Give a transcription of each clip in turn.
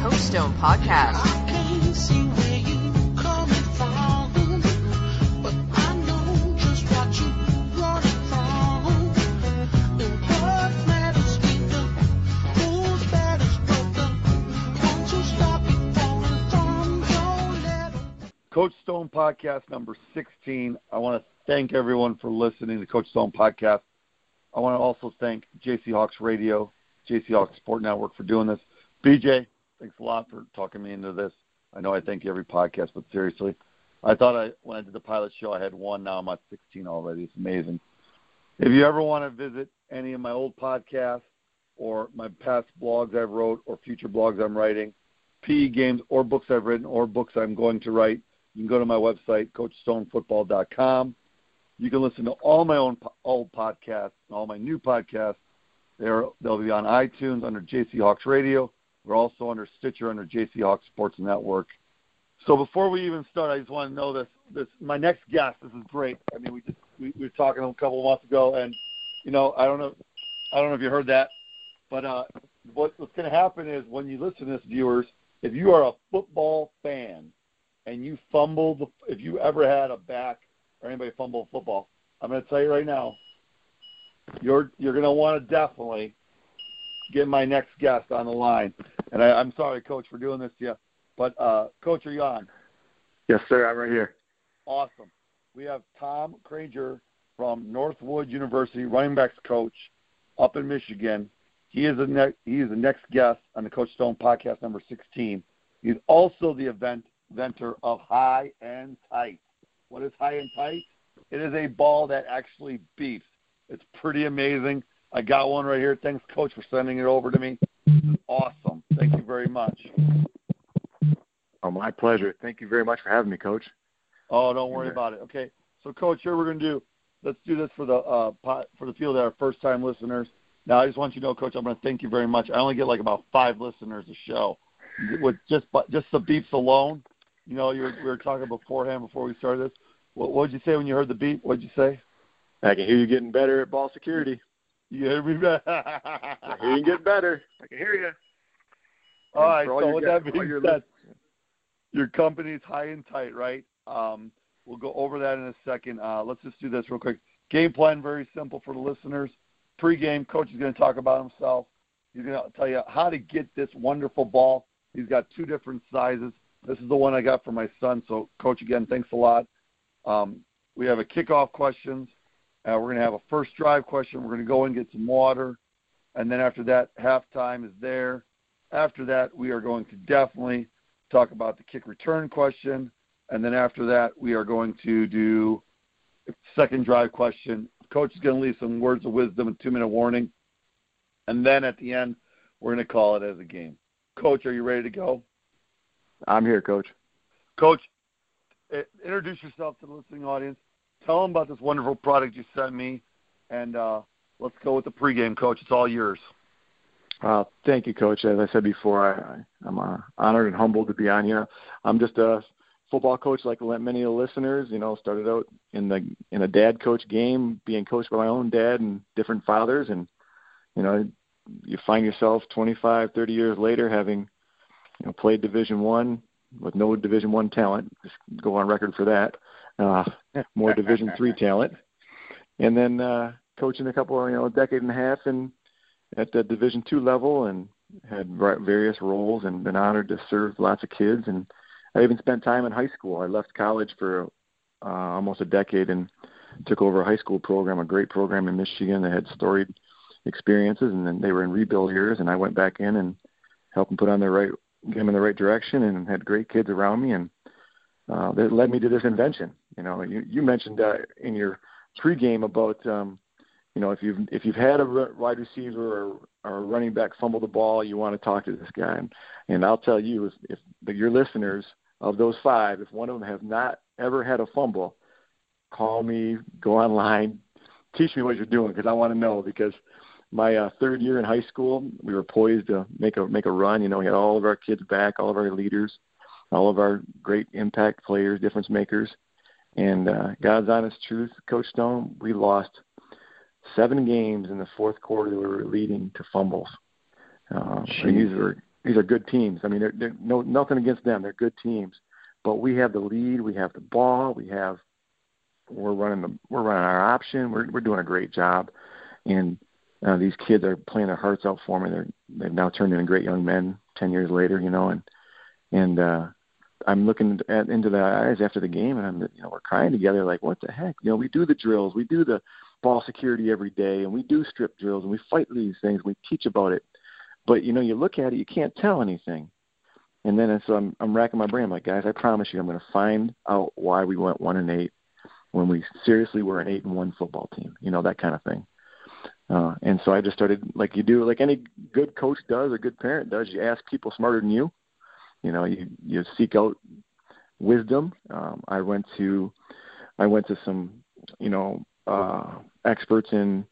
Coach Stone Podcast. I can't see where you coming from, but I know just what you want from. And what matters in the who's battles broken. Won't you stop it falling from your letter? Coach Stone Podcast number 16. I want to thank everyone for listening to Coach Stone Podcast. I want to also thank JC Hawks Radio, JC Hawks Sport Network for doing this. BJ, thanks a lot for talking me into this. I know I thank you every podcast, but seriously, I thought when I did the pilot show, I had one. Now I'm at 16 already. It's amazing. If you ever want to visit any of my old podcasts or my past blogs I've wrote or future blogs I'm writing, PE games or books I've written or books I'm going to write, you can go to my website, CoachStoneFootball.com. You can listen to all my own old podcasts and all my new podcasts. They'll be on iTunes under JC Hawks Radio. We're also under Stitcher, under JC Hawks Sports Network. So before we even start, I just want to know this my next guest. This is great. I mean, we were talking a couple of months ago, and I don't know if you heard that, but what's going to happen is when you listen to this, viewers, if you are a football fan and you fumble, if you ever had a back or anybody fumble football, I'm going to tell you right now, you're going to want to definitely get my next guest on the line. And I'm sorry, Coach, for doing this to you. But, Coach, are you on? Yes, sir. I'm right here. Awesome. We have Tom Creguer from Northwood University, running backs coach up in Michigan. He is the next guest on the Coach Stone Podcast number 16. He's also the inventor of High and Tight. What is High and Tight? It is a ball that actually beats. It's pretty amazing. I got one right here. Thanks, Coach, for sending it over to me. Awesome. Thank you very much. Oh, my pleasure. Thank you very much for having me, Coach. Oh, don't worry about it. Okay. So, Coach, here we're going to do – let's do this for the people that are first-time listeners. Now, I just want you to know, Coach, I'm going to thank you very much. I only get like about 5 listeners a show. With just the beeps alone, you know, we were talking beforehand before we started this. What did you say when you heard the beep? What did you say? I can hear you getting better at ball security. You hear me? I hear you get better. I can hear you. All right, so with that being said, your company's High and Tight, right? We'll go over that in a second. Let's just do this real quick. Game plan, very simple for the listeners. Pre-game, Coach is going to talk about himself. He's going to tell you how to get this wonderful ball. He's got 2 different sizes. This is the one I got for my son. So, Coach, again, thanks a lot. We have a kickoff questions. We're going to have a first drive question. We're going to go and get some water. And then after that, halftime is there. After that, we are going to definitely talk about the kick return question. And then after that, we are going to do a second drive question. Coach is going to leave some words of wisdom and 2-minute warning. And then at the end, we're going to call it as a game. Coach, are you ready to go? I'm here, Coach. Coach, introduce yourself to the listening audience. Tell them about this wonderful product you sent me, and let's go with the pregame, Coach. It's all yours. Thank you, Coach. As I said before, I'm honored and humbled to be on here. I'm just a football coach like many of the listeners. You know, started out in a dad-coach game, being coached by my own dad and different fathers, and, you know, you find yourself 25, 30 years later having, you know, played Division I with no Division I talent. Just go on record for that. More Division III talent, and then coaching a decade and a half and at the Division II level, and had various roles and been honored to serve lots of kids. And I even spent time in high school. I left college for almost a decade and took over a high school program, a great program in Michigan that had storied experiences, and then they were in rebuild years, and I went back in and helped them get them in the right direction, and had great kids around me, and that led me to this invention. You know, you mentioned in your pregame about you know, if you've had a wide receiver or a running back fumble the ball, you want to talk to this guy. And I'll tell you, if your listeners of those five, if one of them has not ever had a fumble, call me, go online, teach me what you're doing, because I want to know. Because my third year in high school, we were poised to make a run. You know, we had all of our kids back, all of our leaders, all of our great impact players, difference makers. And God's honest truth, Coach Stone, we lost 7 games in the fourth quarter that we were leading to fumbles. These are good teams. I mean, they're nothing against them. They're good teams. But we have the lead. We have the ball. We're running our option. We're doing a great job. And these kids are playing their hearts out for me. They've now turned into great young men 10 years later, you know. And I'm looking into their eyes after the game, and we're crying together like, what the heck? You know, we do the drills. We do the ball security every day, and we do strip drills, and we fight these things. We teach about it. But, you know, you look at it, you can't tell anything. And then I'm racking my brain. I'm like, guys, I promise you I'm going to find out why we went 1-8 when we seriously were an 8-1 football team, you know, that kind of thing. And so I just started, like you do, like any good coach does or good parent does, you ask people smarter than you. You know, you seek out wisdom. I went to some, you know, experts in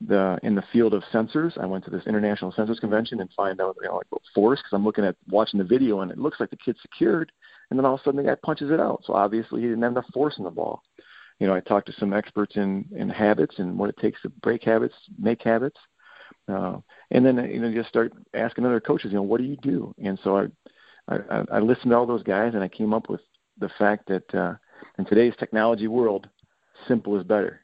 the field of sensors. I went to this international sensors convention and find out, you know, like about force, because I'm watching the video and it looks like the kid's secured, and then all of a sudden the guy punches it out. So obviously he didn't have enough force in the ball. You know, I talked to some experts in habits and what it takes to break habits, make habits, and then just start asking other coaches, you know, what do you do? And so I listened to all those guys, and I came up with the fact that in today's technology world, simple is better.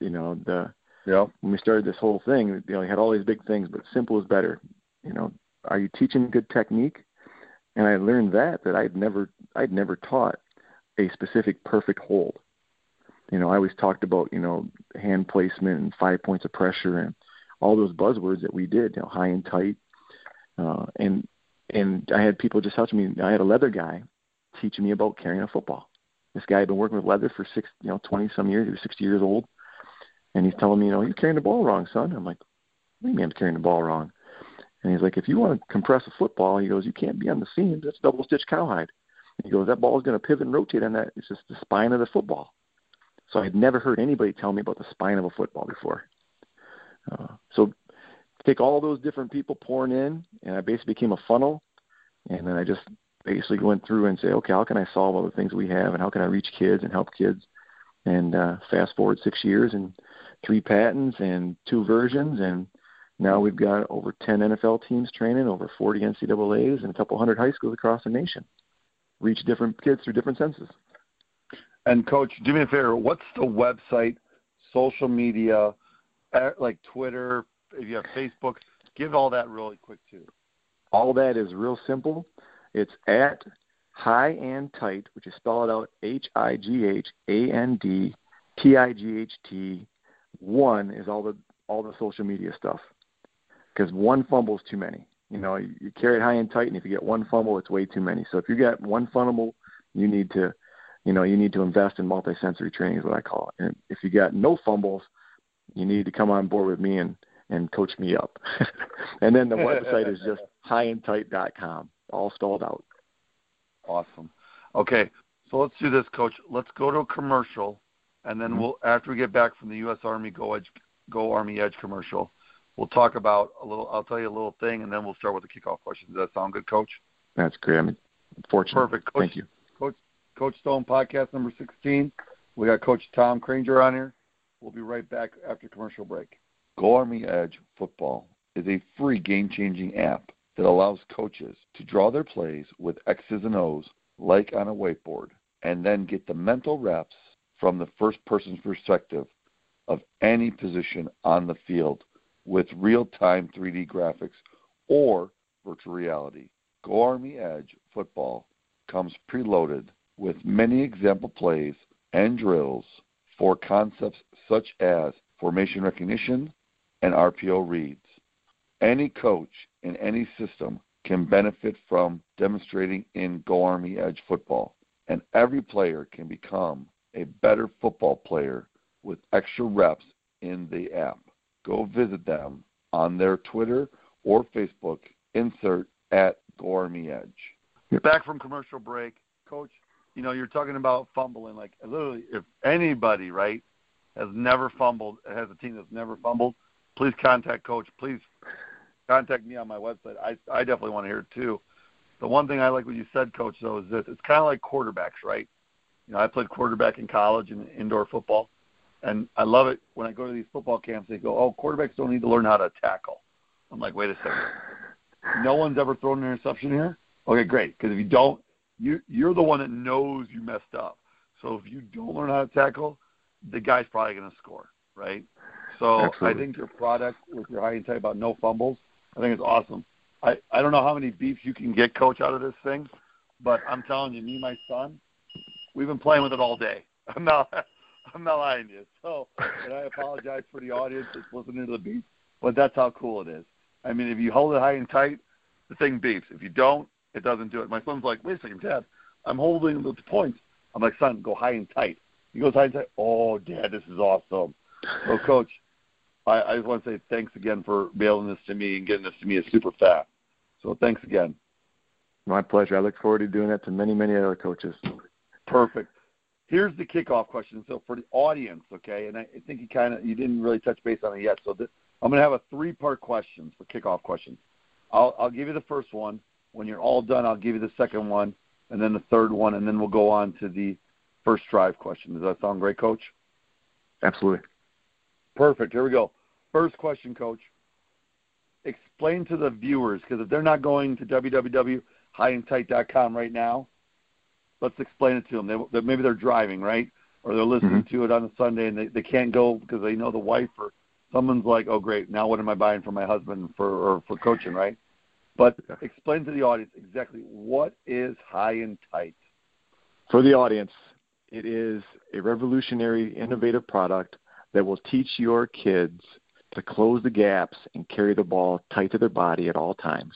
You know, when we started this whole thing, you know, we had all these big things, but simple is better. You know, are you teaching good technique? And I learned that I'd never taught a specific perfect hold. You know, I always talked about, you know, hand placement and 5 points of pressure and all those buzzwords that we did, you know, high and tight, and I had people just helping me. I had a leather guy teaching me about carrying a football. This guy had been working with leather for 20-some years. He was 60 years old. And he's telling me, you know, you're carrying the ball wrong, son. I'm like, what do you mean I'm carrying the ball wrong? And he's like, if you want to compress a football, he goes, you can't be on the seams. That's double-stitch cowhide. And he goes, that ball is going to pivot and rotate on that. It's just the spine of the football. So I had never heard anybody tell me about the spine of a football before. So take all those different people pouring in, and I basically became a funnel. And then I just basically went through and say, okay, how can I solve all the things we have, and how can I reach kids and help kids? And fast forward 6 years and 3 patents and 2 versions, and now we've got over 10 NFL teams training, over 40 NCAAs, and a couple hundred high schools across the nation. Reach different kids through different senses. And, Coach, do me a favor. What's the website, social media, like Twitter, if you have Facebook? Give all that really quick, too. All that is real simple. It's at High and Tight, which is spelled out HIGHANDTIGHT. 1 is all the social media stuff, because 1 fumble is too many. You know, you carry it high and tight, and if you get 1 fumble, it's way too many. So if you got 1 fumble, you need to invest in multisensory training, is what I call it. And if you got no fumbles, you need to come on board with me and coach me up. And then the website is just highandtight.com, all stalled out. Awesome. Okay, so let's do this, Coach. Let's go to a commercial, and then we'll, after we get back from the U.S. Army Go Army Edge commercial, we'll talk about I'll tell you a little thing, and then we'll start with the kickoff questions. Does that sound good, Coach? That's great. I'm fortunate. Perfect, Coach. Thank you. Coach Stone Podcast number 16. We got Coach Tom Creguer on here. We'll be right back after commercial break. Go Army Edge Football is a free game-changing app that allows coaches to draw their plays with X's and O's like on a whiteboard, and then get the mental reps from the first-person's perspective of any position on the field with real-time 3D graphics or virtual reality. Go Army Edge Football comes preloaded with many example plays and drills for concepts such as formation recognition and RPO reads. Any coach in any system can benefit from demonstrating in Go Army Edge Football, and every player can become a better football player with extra reps in the app. go visit them on their Twitter or Facebook, insert at Go Army Edge. You're back from commercial break. Coach, you know, you're talking about fumbling. Like, literally, if anybody, right, has never fumbled, has a team that's never fumbled, please contact Coach. Please contact me on my website. I definitely want to hear it, too. The one thing I like what you said, Coach, though, is this. It's kind of like quarterbacks, right? You know, I played quarterback in college in indoor football, and I love it when I go to these football camps. They go, oh, quarterbacks don't need to learn how to tackle. I'm like, wait a second. No one's ever thrown an interception here? Okay, great, because if you don't, you're the one that knows you messed up. So if you don't learn how to tackle, the guy's probably going to score, right? So absolutely. I think your product with your high and tight about no fumbles, I think it's awesome. I don't know how many beefs you can get, Coach, out of this thing, but I'm telling you, me and my son, we've been playing with it all day. I'm not lying to you. So, and I apologize for the audience that's listening to the beef, but that's how cool it is. I mean, if you hold it high and tight, the thing beefs. If you don't, it doesn't do it. My son's like, wait a second, Dad, I'm holding the points. I'm like, son, go high and tight. He goes high and tight. Oh, Dad, this is awesome. So, Coach, I just want to say thanks again for mailing this to me and getting this to me. It's super fast. So thanks again. My pleasure. I look forward to doing that to many, many other coaches. Perfect. Here's the kickoff question. So for the audience, okay, and I think you didn't really touch base on it yet. So I'm going to have a three-part question for kickoff questions. I'll give you the first one. When you're all done, I'll give you the second one, and then the third one, and then we'll go on to the first drive question. Does that sound great, Coach? Absolutely. Perfect. Here we go. First question, Coach. Explain to the viewers, because if they're not going to www.highandtight.com right now, let's explain it to them. Maybe they're driving, right? Or they're listening to it on a Sunday, and they can't go because they know the wife or someone's like, oh, great, now what am I buying for my husband for coaching, right? But explain to the audience exactly what is high and tight. For the audience, it is a revolutionary, innovative product that will teach your kids to close the gaps and carry the ball tight to their body at all times.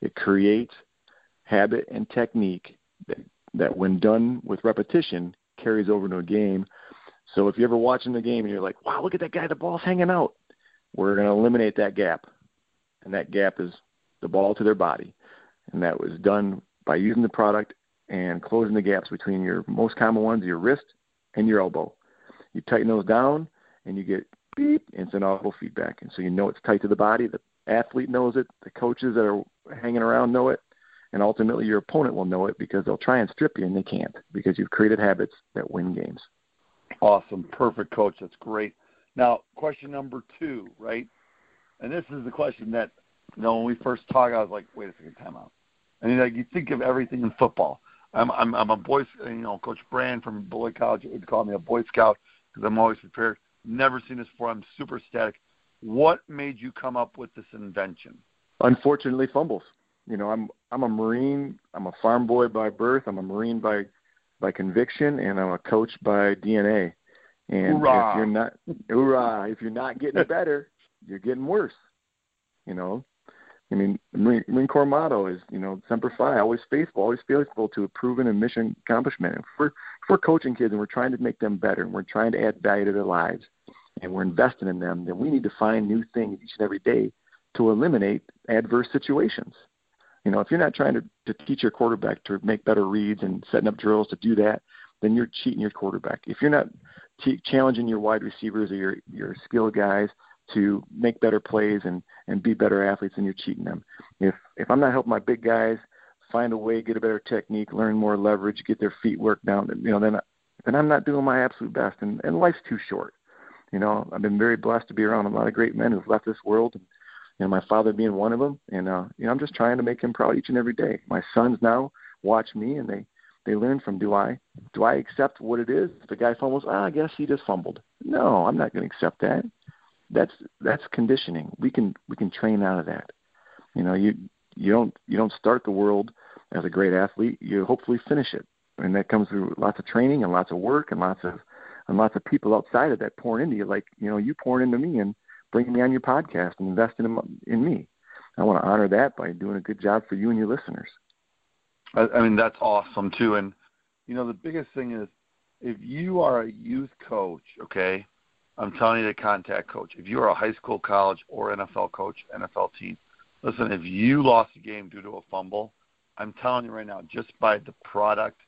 It creates habit and technique that when done with repetition, carries over into a game. So if you're ever watching the game and you're like, wow, look at that guy, the ball's hanging out, we're going to eliminate that gap. And that gap is the ball to their body. And that was done by using the product and closing the gaps between your most common ones, your wrist and your elbow. You tighten those down and you get beep, instant audible feedback. And so you know it's tight to the body. The athlete knows it. The coaches that are hanging around know it. And ultimately your opponent will know it because they'll try and strip you and they can't because you've created habits that win games. Awesome. Perfect, Coach. That's great. Now, question number two, right? And this is the question that, you know, when we first talked, I was like, wait a second, time out. I mean, like, you think of everything in football. I'm a Boy Scout, you know, Coach Brand from Beloit College would call me a Boy Scout because I'm always prepared. Never seen this before. I'm super ecstatic. What made you come up with this invention? Unfortunately, fumbles. You know, I'm a Marine. I'm a farm boy by birth. I'm a Marine by conviction, and I'm a coach by DNA. And hoorah. If you're not getting better, you're getting worse. You know, I mean, the Marine Corps motto is, you know, Semper Fi, always faithful to a proven and mission accomplishment. And if we're coaching kids and we're trying to make them better and we're trying to add value to their lives and we're investing in them, then we need to find new things each and every day to eliminate adverse situations. You know, if you're not trying to teach your quarterback to make better reads and setting up drills to do that, then you're cheating your quarterback. If you're not challenging your wide receivers or your skill guys to make better plays and be better athletes, and you're cheating them. If I'm not helping my big guys find a way, get a better technique, learn more leverage, get their feet worked down, you know, then I'm not doing my absolute best, and life's too short. You know, I've been very blessed to be around a lot of great men who've left this world, and you know, my father being one of them, and you know, I'm just trying to make him proud each and every day. My sons now watch me, and they learn from, do I accept what it is? If the guy fumbles, I guess he just fumbled. No, I'm not going to accept that. That's conditioning. We can train out of that. You know, you don't start the world as a great athlete. You hopefully finish it, and that comes through lots of training and lots of work and lots of people outside of that pouring into you. Like, you know, you pouring into me and bringing me on your podcast and investing in me. I want to honor that by doing a good job for you and your listeners. I mean, that's awesome too. And you know, the biggest thing is if you are a youth coach, okay, I'm telling you to contact Coach. If you are a high school, college, or NFL coach, NFL team, listen, if you lost a game due to a fumble, I'm telling you right now, just by the product,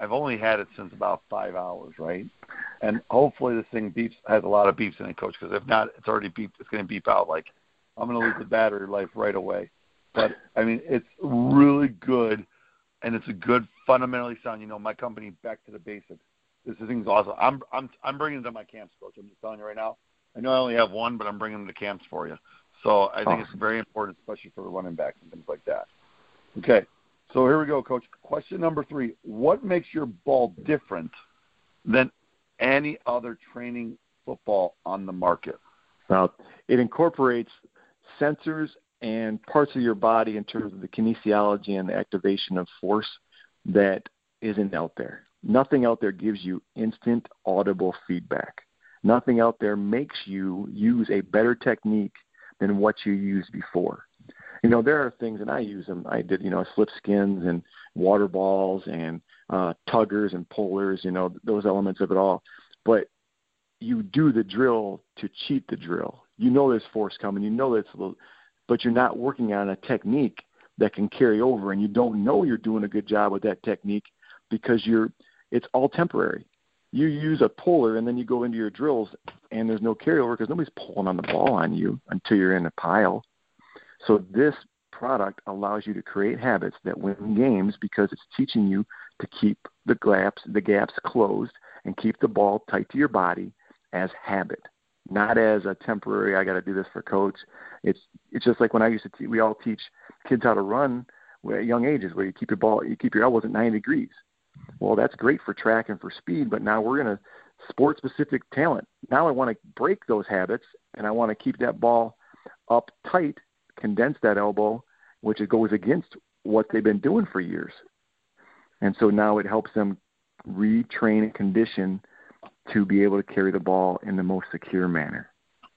I've only had it since about 5 hours, right? And hopefully this thing beeps, has a lot of beeps in it, Coach, because if not, it's already beeped. It's going to beep out. Like, I'm going to lose the battery life right away. But, I mean, it's really good, and it's a good fundamentally sound. You know, my company, back to the basics. This thing's awesome. I'm bringing them to my camps, Coach. I'm just telling you right now. I know I only have one, but I'm bringing them to camps for you. So I think it's very important, especially for running backs and things like that. Okay, so here we go, Coach. Question number 3, what makes your ball different than any other training football on the market? Well, it incorporates sensors and parts of your body in terms of the kinesiology and the activation of force that isn't out there. Nothing out there gives you instant audible feedback. Nothing out there makes you use a better technique than what you used before. You know, there are things, and I use them. I did, you know, slip skins and water balls and tuggers and pullers, you know, those elements of it all. But you do the drill to cheat the drill. You know there's force coming. You know that's a little, but you're not working on a technique that can carry over, and you don't know you're doing a good job with that technique because it's all temporary. You use a puller, and then you go into your drills, and there's no carryover because nobody's pulling on the ball on you until you're in a pile. So this product allows you to create habits that win games because it's teaching you to keep the gaps closed and keep the ball tight to your body as habit, not as a temporary, I got to do this for coach. It's just like when I used to teach, we all teach kids how to run at young ages where you keep your elbows at 90 degrees. Well, that's great for track and for speed, but now we're going to sport-specific talent. Now I want to break those habits, and I want to keep that ball up tight, condense that elbow, which it goes against what they've been doing for years. And so now it helps them retrain and condition to be able to carry the ball in the most secure manner.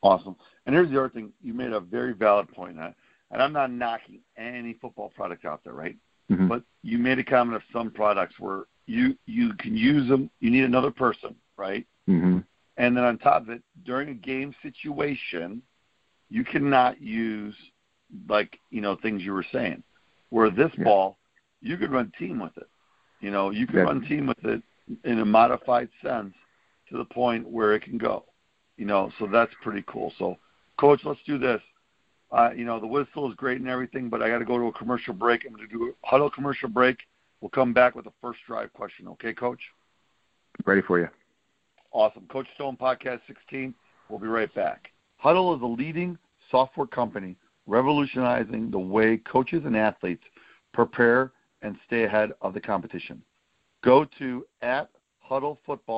Awesome. And here's the other thing. You made a very valid point, and I'm not knocking any football product out there, right? Mm-hmm. But you made a comment of some products where you can use them. You need another person, right? Mm-hmm. And then on top of it, during a game situation, you cannot use, like, you know, things you were saying. Where this ball, you could run team with it. You know, you could run team with it in a modified sense to the point where it can go. You know, so that's pretty cool. So, Coach, let's do this. You know, the whistle is great and everything, but I got to go to a commercial break. I'm going to do a Hudl commercial break. We'll come back with a first drive question. Okay, Coach? Ready for you. Awesome. Coach Stone, Podcast 16. We'll be right back. Hudl is a leading software company revolutionizing the way coaches and athletes prepare and stay ahead of the competition. Go to @HudlFootball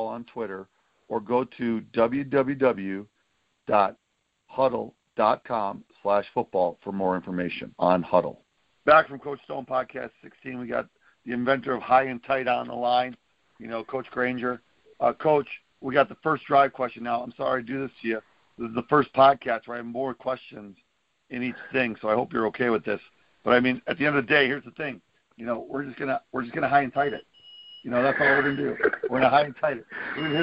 on Twitter or go to www.hudl.com/football for more information on Hudl. Back from Coach Stone Podcast 16, we got the inventor of High and Tight on the line, you know, Coach Granger. Coach, we got the first drive question now. I'm sorry to do this to you. This is the first podcast where I have more questions in each thing, so I hope you're okay with this. But I mean, at the end of the day, here's the thing. You know, we're just gonna high and tight it. You know, that's all we're gonna do. We're gonna high and tight it. We're gonna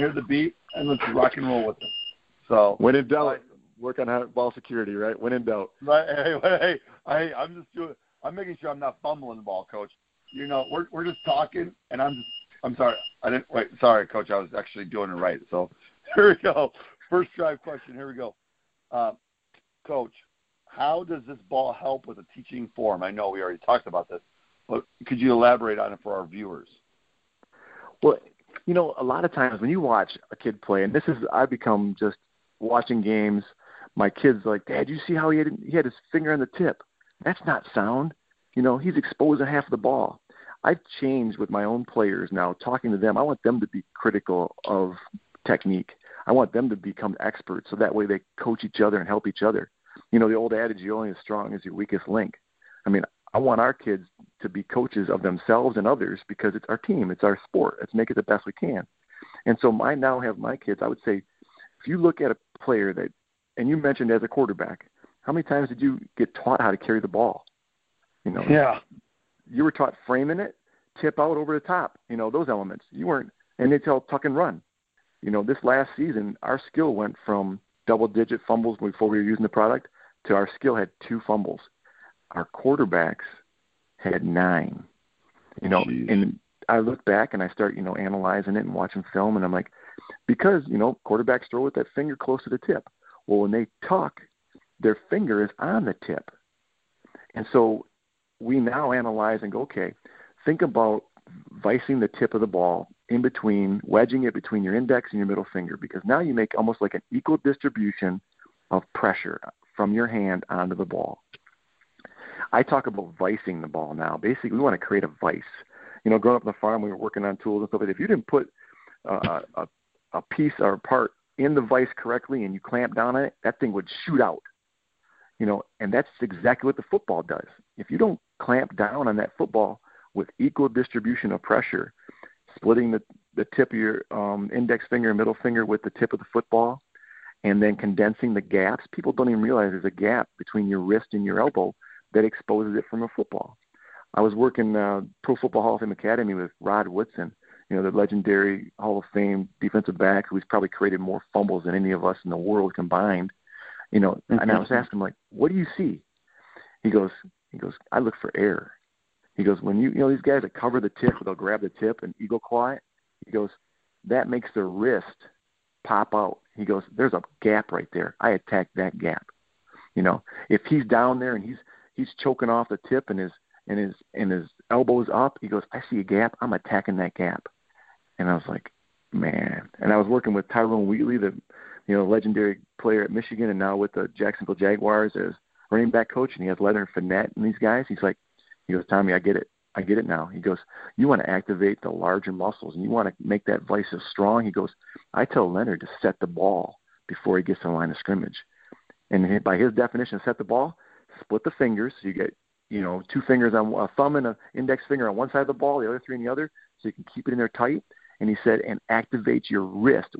hear the beat, and let's rock and roll with it. So when in doubt, work on ball security, right? When in doubt. Right. Hey, I'm making sure I'm not fumbling the ball, Coach. You know, we're just talking, and I'm sorry. Sorry, Coach. I was actually doing it right. So here we go. First drive question, here we go. Coach, how does this ball help with a teaching form? I know we already talked about this, but could you elaborate on it for our viewers? Well, you know, a lot of times when you watch a kid play, and I become just watching games, my kid's like, Dad, you see how he had his finger on the tip? That's not sound. You know, he's exposing half the ball. I've changed with my own players now, talking to them. I want them to be critical of technique. I want them to become experts so that way they coach each other and help each other. You know, the old adage, you're only as strong as your weakest link. I mean, I want our kids to be coaches of themselves and others because it's our team. It's our sport. Let's make it the best we can. And so I now have my kids, I would say, if you look at a player that, and you mentioned as a quarterback, how many times did you get taught how to carry the ball? You know, you were taught framing it, tip out over the top, you know, those elements. You weren't, and they tell tuck and run. you know, this last season, our skill went from double-digit fumbles before we were using the product to our skill had 2 fumbles. Our quarterbacks had 9, you know. Jeez. And I look back and I start, you know, analyzing it and watching film, and I'm like, because, you know, quarterbacks throw with that finger close to the tip. Well, when they tuck, their finger is on the tip. And so we now analyze and go, okay, think about vicing the tip of the ball in between, wedging it between your index and your middle finger, because now you make almost like an equal distribution of pressure from your hand onto the ball. I talk about vicing the ball now. Basically, we want to create a vice. You know, growing up on the farm, we were working on tools and stuff, but if you didn't put a piece or a part in the vice correctly and you clamp down on it, that thing would shoot out. You know, and that's exactly what the football does. If you don't clamp down on that football with equal distribution of pressure, splitting the tip of your index finger and middle finger with the tip of the football, and then condensing the gaps. People don't even realize there's a gap between your wrist and your elbow that exposes it from a football. I was working Pro Football Hall of Fame Academy with Rod Woodson, you know, the legendary Hall of Fame defensive back who's probably created more fumbles than any of us in the world combined. You know, and I was asking him, like, what do you see? He goes, I look for error. He goes, when you know, these guys that cover the tip, they'll grab the tip and eagle claw it. He goes, that makes their wrist pop out. He goes, there's a gap right there. I attack that gap. You know, if he's down there and he's choking off the tip and his elbow's up, he goes, I see a gap. I'm attacking that gap. And I was like, man. And I was working with Tyrone Wheatley, the, you know, legendary player at Michigan and now with the Jacksonville Jaguars as running back coach, and he has Leonard Fournette and these guys. He's like, he goes, Tommy, I get it. I get it now. He goes, you want to activate the larger muscles and you want to make that vice as strong. He goes, I tell Leonard to set the ball before he gets to the line of scrimmage. And by his definition, set the ball, split the fingers. So you get, you know, 2 fingers on a thumb and an index finger on one side of the ball, the other 3 on the other, so you can keep it in there tight. And he said, and activate your wrist,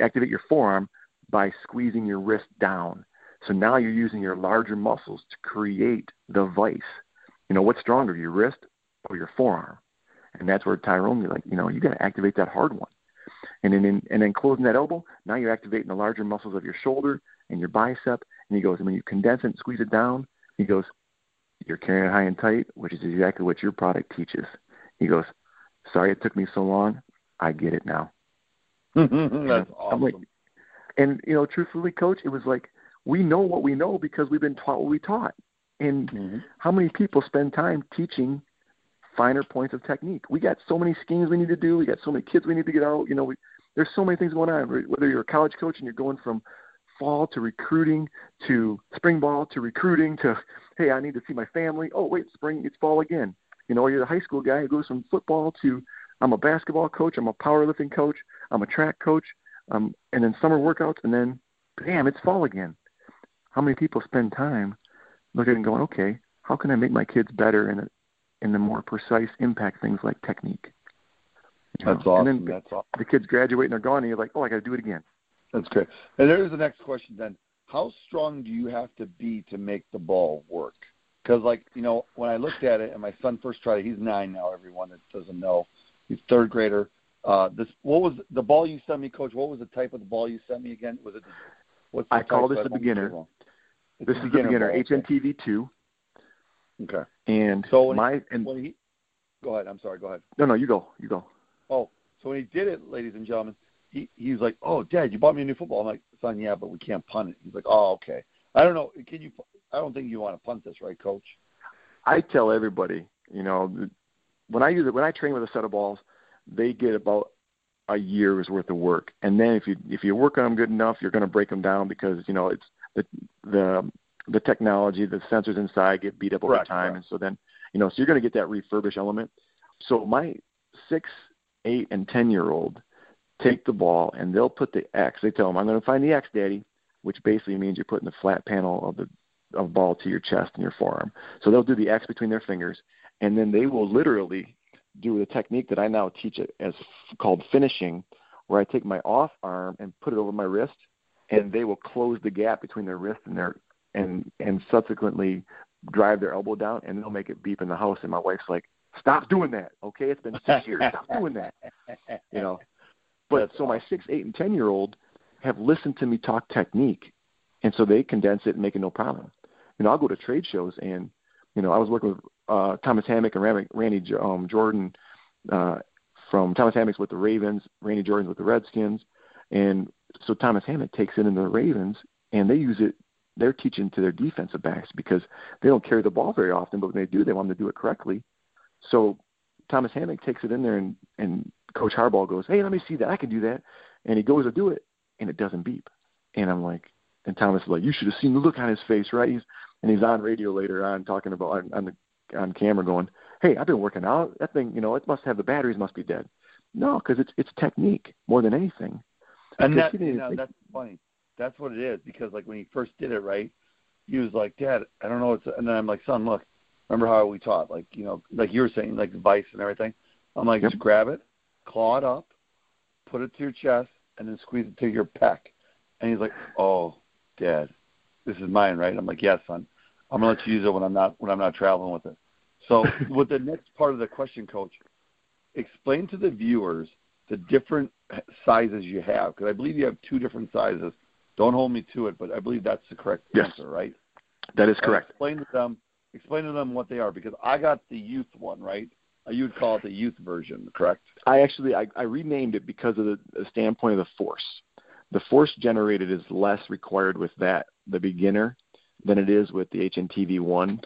activate your forearm by squeezing your wrist down. So now you're using your larger muscles to create the vice. You know, what's stronger, your wrist or your forearm? And that's where Tyrone, you're like, you know, you got to activate that hard one. And then closing that elbow, now you're activating the larger muscles of your shoulder and your bicep. And he goes, and when you condense it and squeeze it down, he goes, you're carrying it high and tight, which is exactly what your product teaches. He goes, sorry it took me so long. I get it now. That's awesome. Like, and, you know, truthfully, Coach, it was like, we know what we know because we've been taught what we taught. And how many people spend time teaching finer points of technique? We got so many schemes we need to do. We got so many kids we need to get out. You know, there's so many things going on. Whether you're a college coach and you're going from fall to recruiting to spring ball to recruiting to, hey, I need to see my family. Oh, wait, spring, it's fall again. You know, or you're the high school guy who goes from football to I'm a basketball coach. I'm a powerlifting coach. I'm a track coach. And then summer workouts. And then, bam, it's fall again. How many people spend time looking at it and going, okay, how can I make my kids better in the more precise impact things like technique? You know? That's awesome. And then the kids graduate and they're gone, and you're like, oh, I got to do it again. That's great. And there's the next question then. How strong do you have to be to make the ball work? Because, like, you know, when I looked at it, and my son first tried it, he's 9 now, everyone that doesn't know. He's 3rd grader. What was the ball you sent me, Coach? What was the type of the ball you sent me again? Was it? What's the I call this a beginner. This is the beginner, HNTV2. Okay. And so go ahead. I'm sorry. Go ahead. No, you go. Oh, so when he did it, ladies and gentlemen, he was like, oh, Dad, you bought me a new football. I'm like, son, yeah, but we can't punt it. He's like, oh, okay. I don't know. I don't think you want to punt this, right, Coach? I tell everybody, you know, when I train with a set of balls, they get about a year's worth of work. And then if you work on them good enough, you're going to break them down because, you know, it's the technology, the sensors inside get beat up over time. Right. And so then, you know, so you're going to get that refurbish element. So my 6, 8, and 10-year-old take the ball and they'll put the X. They tell them, I'm going to find the X, Daddy, which basically means you're putting the flat panel of the ball to your chest and your forearm. So they'll do the X between their fingers, and then they will literally do the technique that I now teach it as called finishing, where I take my off arm and put it over my wrist, and they will close the gap between their wrist and their and subsequently drive their elbow down, and they'll make it beep in the house. And my wife's like, "Stop doing that, okay? It's been 6 years. Stop doing that." You know, But so my 6, 8, and 10-year-old have listened to me talk technique, and so they condense it and make it no problem. You know, I'll go to trade shows, and, you know, I was working with Thomas Hammock and Randy Jordan from Thomas Hammock's with the Ravens, Randy Jordan's with the Redskins, and so Thomas Hammock takes it into the Ravens, and they use it. They're teaching to their defensive backs because they don't carry the ball very often, but when they do, they want them to do it correctly. So Thomas Hammock takes it in there, and Coach Harbaugh goes, hey, let me see that. I can do that. And he goes to do it, and it doesn't beep. And I'm like, and Thomas is like, you should have seen the look on his face, right? He's on radio later on talking about on camera going, hey, I've been working out. That thing, you know, it must have the batteries must be dead. No, because it's technique more than anything. And that, you know, that's funny. That's what it is, because, like, when he first did it, right, he was like, Dad, I don't know. And then I'm like, son, look, remember how we taught, like, you know, like you were saying, like the vice and everything. I'm like, just grab it, claw it up, put it to your chest, and then squeeze it to your pec. And he's like, oh, Dad, this is mine, right? I'm like, yes, son. I'm going to let you use it when I'm not traveling with it. So with the next part of the question, Coach, explain to the viewers the different sizes you have, because I believe you have 2 different sizes. Don't hold me to it, but I believe that's the correct answer, right? That is correct. Explain to them what they are, because I got the youth one, right? You would call it the youth version, correct? I renamed it because of the standpoint of the force. The force generated is less required with that, the beginner, than it is with the HNTV one.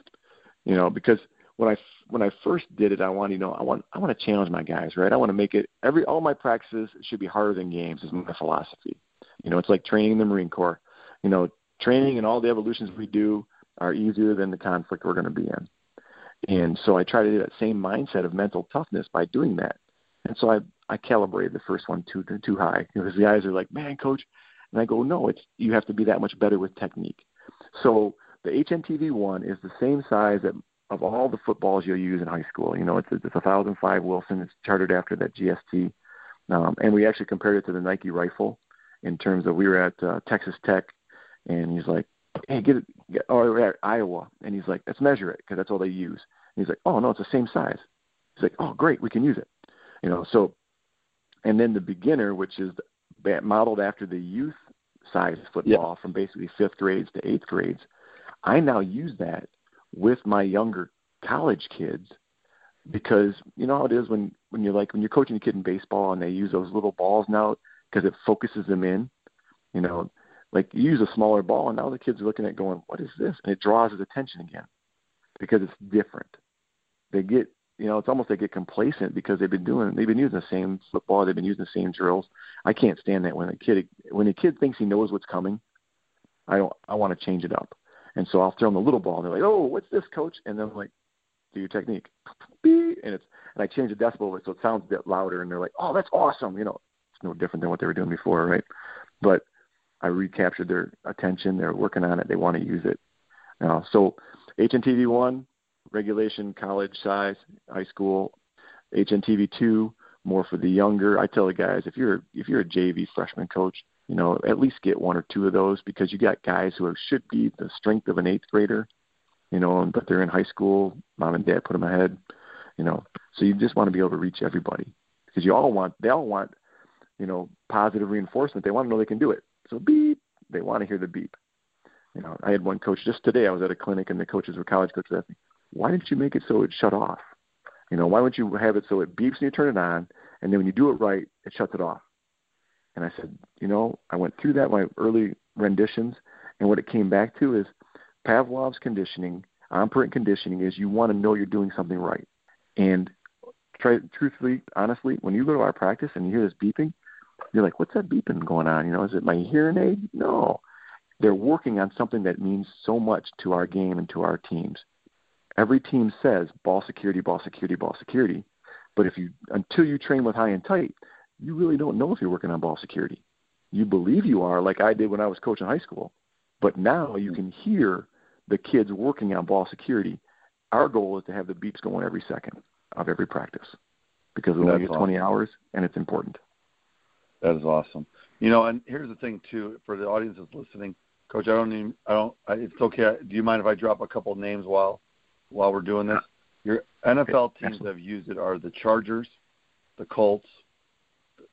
You know, because when I first did it, I want to challenge my guys, right? I want to make it all my practices should be harder than games is my philosophy. You know, it's like training in the Marine Corps. You know, training and all the evolutions we do are easier than the conflict we're going to be in. And so I try to do that same mindset of mental toughness by doing that. And so I calibrated the first one too high, because the guys are like, man, Coach. And I go, no, you have to be that much better with technique. So the HNTV one is the same size of all the footballs you'll use in high school. You know, it's a 1005 Wilson. It's chartered after that GST. And we actually compared it to the Nike rifle. In terms of, we were at Texas Tech, and he's like, hey, we're at Iowa. And he's like, let's measure it, because that's all they use. And he's like, oh, no, it's the same size. He's like, oh, great, we can use it. You know, so, and then the beginner, which is modeled after the youth size football from basically 5th grades to 8th grades, I now use that with my younger college kids, because you know how it is when you're coaching a kid in baseball and they use those little balls now, because it focuses them in, you know, like you use a smaller ball, and now the kids are looking at going, what is this? And it draws his attention again, because it's different. They get, you know, it's almost they get complacent, because they've been using the same football, they've been using the same drills. I can't stand that when a kid thinks he knows what's coming. I want to change it up, and so I'll throw them a little ball, and they're like, oh, what's this, Coach? And then I'm like, do your technique, and I change the decibel of it so it sounds a bit louder, and they're like, oh, that's awesome, you know. No different than what they were doing before, right? But I recaptured their attention. They're working on it. They want to use it. So HNTV 1, regulation, college size, high school. HNTV 2, more for the younger. I tell the guys, if you're a JV freshman coach, you know, at least get 1 or 2 of those, because you got guys who should be the strength of an 8th grader, you know, but they're in high school. Mom and Dad put them ahead, you know. So you just want to be able to reach everybody, because they all want you know, positive reinforcement. They want to know they can do it. So beep, they want to hear the beep. You know, I had one coach just today, I was at a clinic, and the coaches were college coaches asking, why didn't you make it so it shut off? You know, why don't you have it so it beeps and you turn it on, and then when you do it right, it shuts it off? And I said, you know, I went through that in my early renditions, and what it came back to is Pavlov's conditioning, operant conditioning, is you want to know you're doing something right. And truthfully, honestly, when you go to our practice and you hear this beeping, you're like, what's that beeping going on? You know, is it my hearing aid? No. They're working on something that means so much to our game and to our teams. Every team says ball security, ball security, ball security. But until you train with high and tight, you really don't know if you're working on ball security. You believe you are, like I did when I was coaching high school. But now you can hear the kids working on ball security. Our goal is to have the beeps going every second of every practice, because we only get 20 hours, and it's important. That is awesome. You know, and here's the thing too, for the audience that's listening, Coach. It's okay. Do you mind if I drop a couple of names while we're doing this? Your NFL teams that have used it are the Chargers, the Colts,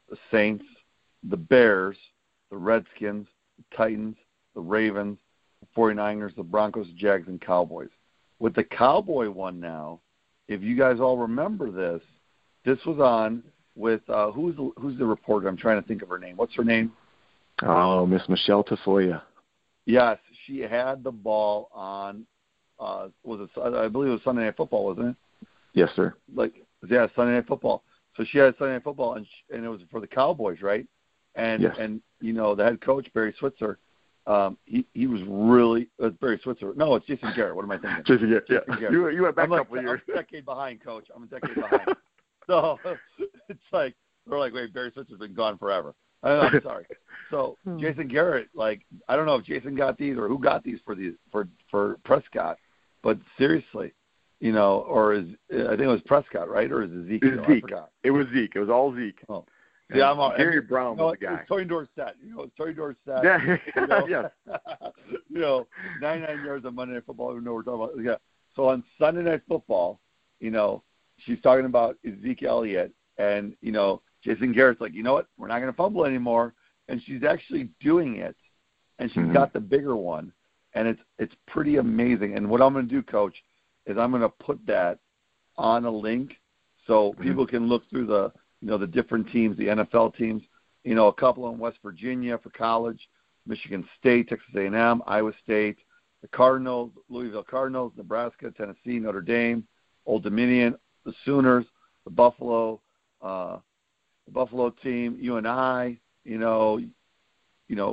the Saints, the Bears, the Redskins, the Titans, the Ravens, the 49ers, the Broncos, Jags, and Cowboys. With the Cowboy one now, if you guys all remember this, this was on with who's the reporter? I'm trying to think of her name. What's her name? Oh, Miss Michelle Tafoya. Yes, she had the ball on. I believe it was Sunday Night Football, wasn't it? Yes, sir. Sunday Night Football. So she had Sunday Night Football, and it was for the Cowboys, right? And yes. And you know the head coach Barry Switzer, he was really Barry Switzer. No, it's Jason Garrett. What am I thinking? Jason Garrett. Yeah. Jason Garrett. You went back a couple years. I'm a decade behind, Coach. I'm a decade behind. So it's like we're like, wait, Barry Switzer has been gone forever. I'm sorry. So Jason Garrett, I don't know if Jason got these or who got these for Prescott, but seriously, I think it was Prescott, right? Or is it Zeke? It was Zeke. I forgot. It was Zeke. It was all Zeke. Oh. Yeah, Gary Brown was the guy. It was Tony Dorsett. Tony Dorsett. Yeah. Yes. 99 yards on Monday Night Football. I don't know what we're talking about. Yeah. So on Sunday Night Football, she's talking about Zeke Elliott, and, Jason Garrett's like, you know what? We're not going to fumble anymore. And she's actually doing it, and she's got the bigger one, and it's pretty amazing. And what I'm going to do, Coach, is I'm going to put that on a link so people can look through the the different teams, the NFL teams, a couple in West Virginia for college, Michigan State, Texas A&M, Iowa State, the Cardinals, Louisville Cardinals, Nebraska, Tennessee, Notre Dame, Old Dominion, the Sooners, the Buffalo team, UNI,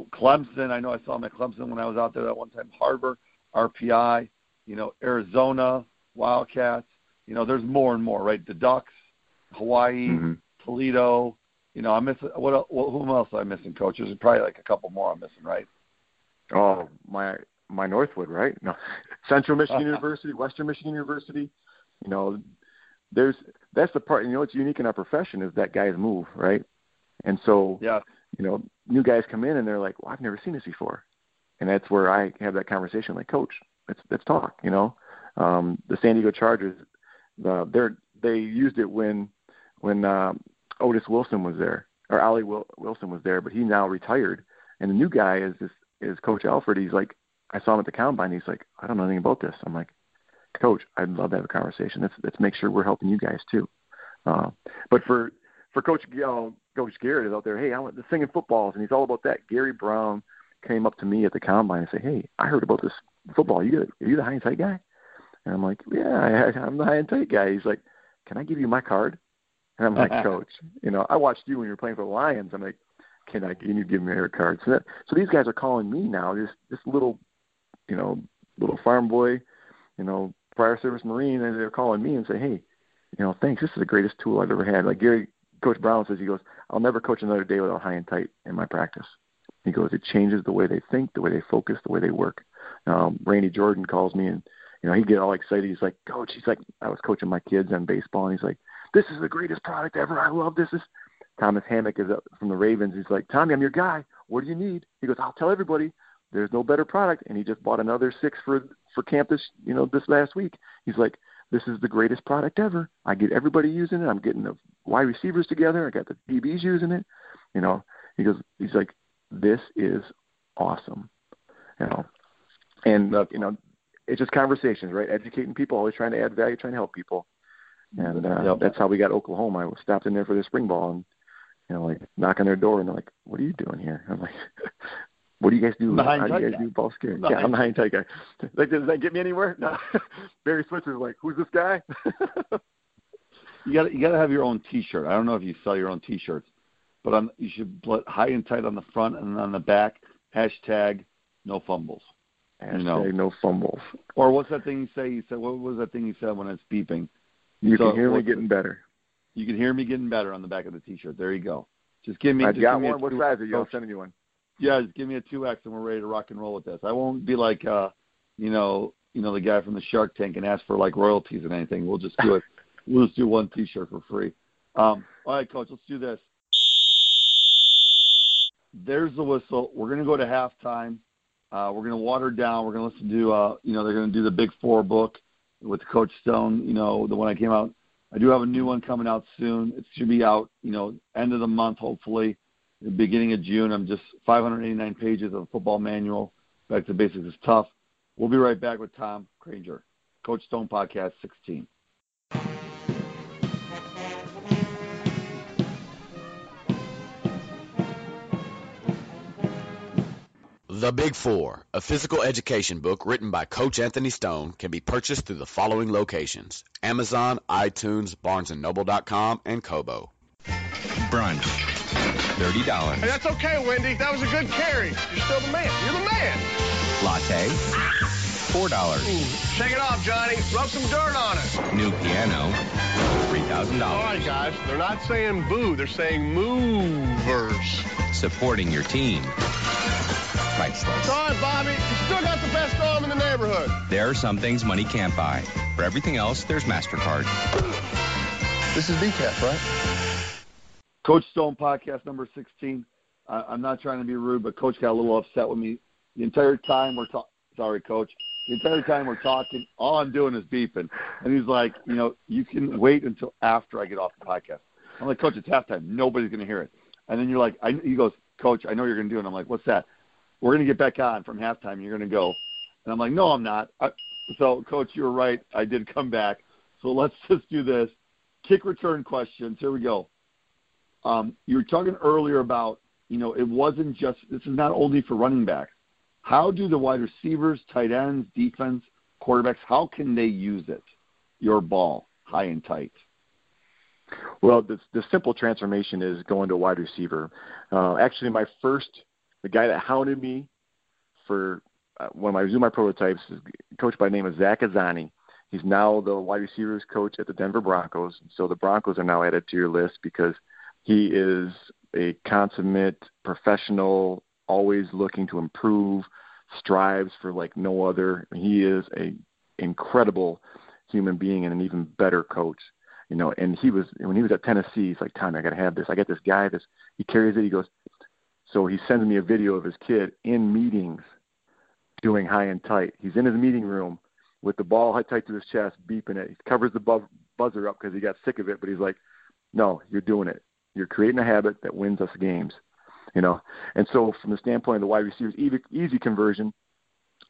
Clemson. I know I saw him at Clemson when I was out there that one time. Harbor, RPI, Arizona, Wildcats. There's more and more, right? The Ducks, Hawaii, Toledo. I'm missing. Who else am I missing, Coach? There's probably a couple more I'm missing, right? Oh, my Northwood, right? No, Central Michigan University, Western Michigan University. That's the part. What's unique in our profession is that guys move, right? And so, new guys come in and they're like, "Well, I've never seen this before," and that's where I have that conversation. Like, Coach, let's talk. The San Diego Chargers, they used it when Otis Wilson was there, or Ollie Wilson was there, but he now retired. And the new guy is Coach Alford. He's like, I saw him at the combine. He's like, I don't know anything about this. I'm like, Coach, I'd love to have a conversation. Let's make sure we're helping you guys too. But for Coach Garrett is out there. Hey, I want the singing footballs, and he's all about that. Gary Brown came up to me at the combine and said, hey, I heard about this football. Are you the high and tight guy? And I'm like, yeah, I'm the high and tight guy. He's like, can I give you my card? And I'm like, Coach, I watched you when you were playing for the Lions. I'm like, can you give me your card? So these guys are calling me now. This little farm boy, prior service Marine, and they're calling me and say, hey, thanks. This is the greatest tool I've ever had. Like Coach Brown says, he goes, I'll never coach another day without high and tight in my practice. He goes, it changes the way they think, the way they focus, the way they work. Randy Jordan calls me and, he'd get all excited. He's like, Coach, I was coaching my kids on baseball. And he's like, this is the greatest product ever. I love this. Thomas Hammock is up from the Ravens. He's like, Tommy, I'm your guy. What do you need? He goes, I'll tell everybody. There's no better product. And he just bought another 6 for camp this last week. He's like, this is the greatest product ever. I get everybody using it. I'm getting the wide receivers together. I got the DBs using it. He's like, this is awesome. It's just conversations, right? Educating people, always trying to add value, trying to help people. And that's how we got Oklahoma. I stopped in there for the spring ball and, knock on their door and they're like, what are you doing here? I'm like, what do you guys do? How do you guys do ball scary? Yeah, I'm the high and tight guy. Like, does that get me anywhere? No. Barry Switzer is like, who's this guy? you gotta have your own T-shirt. I don't know if you sell your own T-shirts, but you should put high and tight on the front and on the back. Hashtag no fumbles. No fumbles. Or what's that thing you say? You said, what was that thing you said when it's beeping? You can hear me getting better. You can hear me getting better on the back of the T-shirt. There you go. Just give me. I've got one. What size are you? I'll send you one. Yeah, just give me a 2X and we're ready to rock and roll with this. I won't be like, the guy from the Shark Tank and ask for royalties and anything. We'll just do it. We'll just do one T-shirt for free. All right, Coach. Let's do this. There's the whistle. We're going to go to halftime. We're going to water down. We're going to listen to, they're going to do the Big Four book with Coach Stone, the one I came out. I do have a new one coming out soon. It should be out, end of the month, hopefully. the beginning of June. I'm just 589 pages of a football manual. Back to basics is tough. We'll be right back with Tom Creguer, Coach Stone Podcast 16. The Big Four, a physical education book written by Coach Anthony Stone, can be purchased through the following locations: Amazon, iTunes, BarnesandNoble.com, and Kobo. Brunch, $30. Hey, that's okay, Wendy. That was a good carry. You're still the man. You're the man. Latte, $4. Ooh, shake it off, Johnny. Rub some dirt on it. New piano, $3,000. All right, guys. They're not saying boo. They're saying movers. Supporting your team. Priceless. Sorry, Bobby. You still got the best arm in the neighborhood. There are some things money can't buy. For everything else, there's MasterCard. This is BCAP, right? Coach Stone Podcast number 16. I'm not trying to be rude, but Coach got a little upset with me. The entire time we're talking – sorry, Coach. The entire time we're talking, all I'm doing is beeping. And he's like, you know, you can wait until after I get off the podcast. I'm like, Coach, it's halftime. Nobody's going to hear it. And then you're like – he goes, Coach, I know you're going to do it. And I'm like, what's that? We're going to get back on from halftime. You're going to go. And I'm like, no, I'm not. So, Coach, you were right. I did come back. So let's just do this. Kick return questions. Here we go. You were talking earlier about, you know, it wasn't just – this is not only for running backs. How do the wide receivers, tight ends, defense, quarterbacks, how can they use it, your ball, high and tight? Well, the simple transformation is going to a wide receiver. Actually, my first – the guy that hounded me for one of my prototypes is a coach by the name of Zach Azzani. He's now the wide receivers coach at the Denver Broncos. So the Broncos are now added to your list because he is a consummate professional, always looking to improve, strives for like no other. He is an incredible human being and an even better coach. You know, and he was, when he was at Tennessee, he's like, Tommy, I got to have this. I got this guy. This, he carries it. He goes, so he sends me a video of his kid in meetings doing high and tight. He's in his meeting room with the ball high tight to his chest, beeping it. He covers the buzzer up because he got sick of it, but he's like, no, you're doing it. You're creating a habit that wins us games, you know. And so from the standpoint of the wide receivers, easy conversion,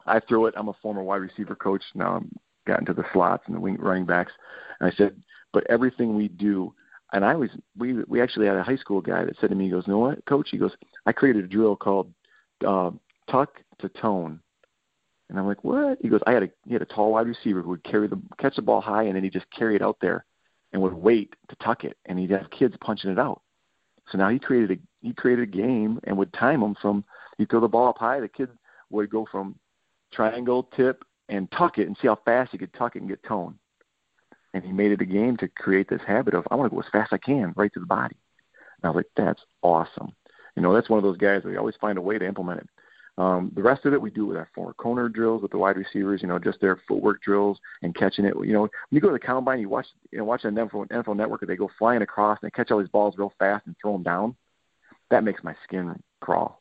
I throw it. I'm a former wide receiver coach. Now I'm gotten to the slots and the wing running backs. And I said, but everything we do, and I was, we actually had a high school guy that said to me, he goes, you know what, Coach? He goes, I created a drill called tuck to tone. And I'm like, what? He goes, he had a tall wide receiver who would catch the ball high, and then he just carry it out there and would wait to tuck it, and he'd have kids punching it out. So now he created a game and would time them from, he'd throw the ball up high, the kid would go from triangle, tip, and tuck it and see how fast he could tuck it and get tone. And he made it a game to create this habit of, I want to go as fast as I can right to the body. And I was like, that's awesome. You know, that's one of those guys that we always find a way to implement it. The rest of it we do with our four corner drills with the wide receivers, you know, just their footwork drills and catching it. You know, when you go to the combine, you watch on NFL Network, they go flying across and they catch all these balls real fast and throw them down. That makes my skin crawl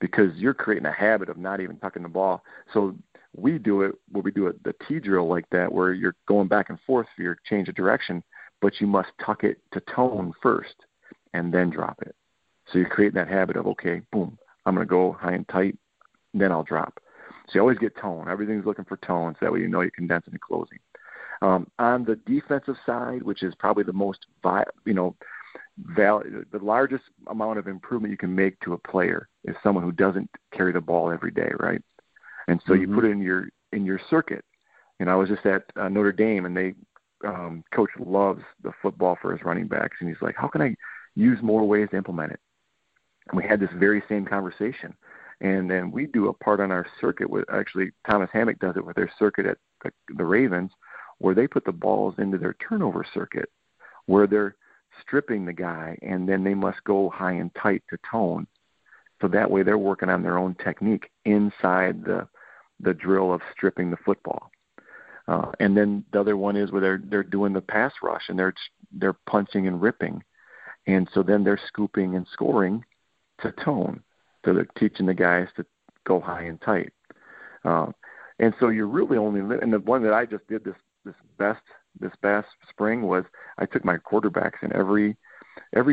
because you're creating a habit of not even tucking the ball. So we do it where we do the T drill like that, where you're going back and forth for your change of direction, but you must tuck it to tone first and then drop it. So you're creating that habit of, okay, boom, I'm going to go high and tight, then I'll drop. So you always get tone. Everything's looking for tone, so that way you know you're condensing and closing. On the defensive side, which is probably the most, the largest amount of improvement you can make to a player is someone who doesn't carry the ball every day, right? And so you put it in your circuit. You know, I was just at Notre Dame, and they coach loves the football for his running backs, and he's like, how can I use more ways to implement it? And we had this very same conversation. And then we do a part on our circuit with, actually Thomas Hammock does it with their circuit at the Ravens, where they put the balls into their turnover circuit, where they're stripping the guy, and then they must go high and tight to tone. So that way they're working on their own technique inside the drill of stripping the football. And then the other one is where they're doing the pass rush, and they're punching and ripping. And so then they're scooping and scoring to tone. So they're teaching the guys to go high and tight. And so you're really only – and the one that I just did this past spring was I took my quarterbacks in every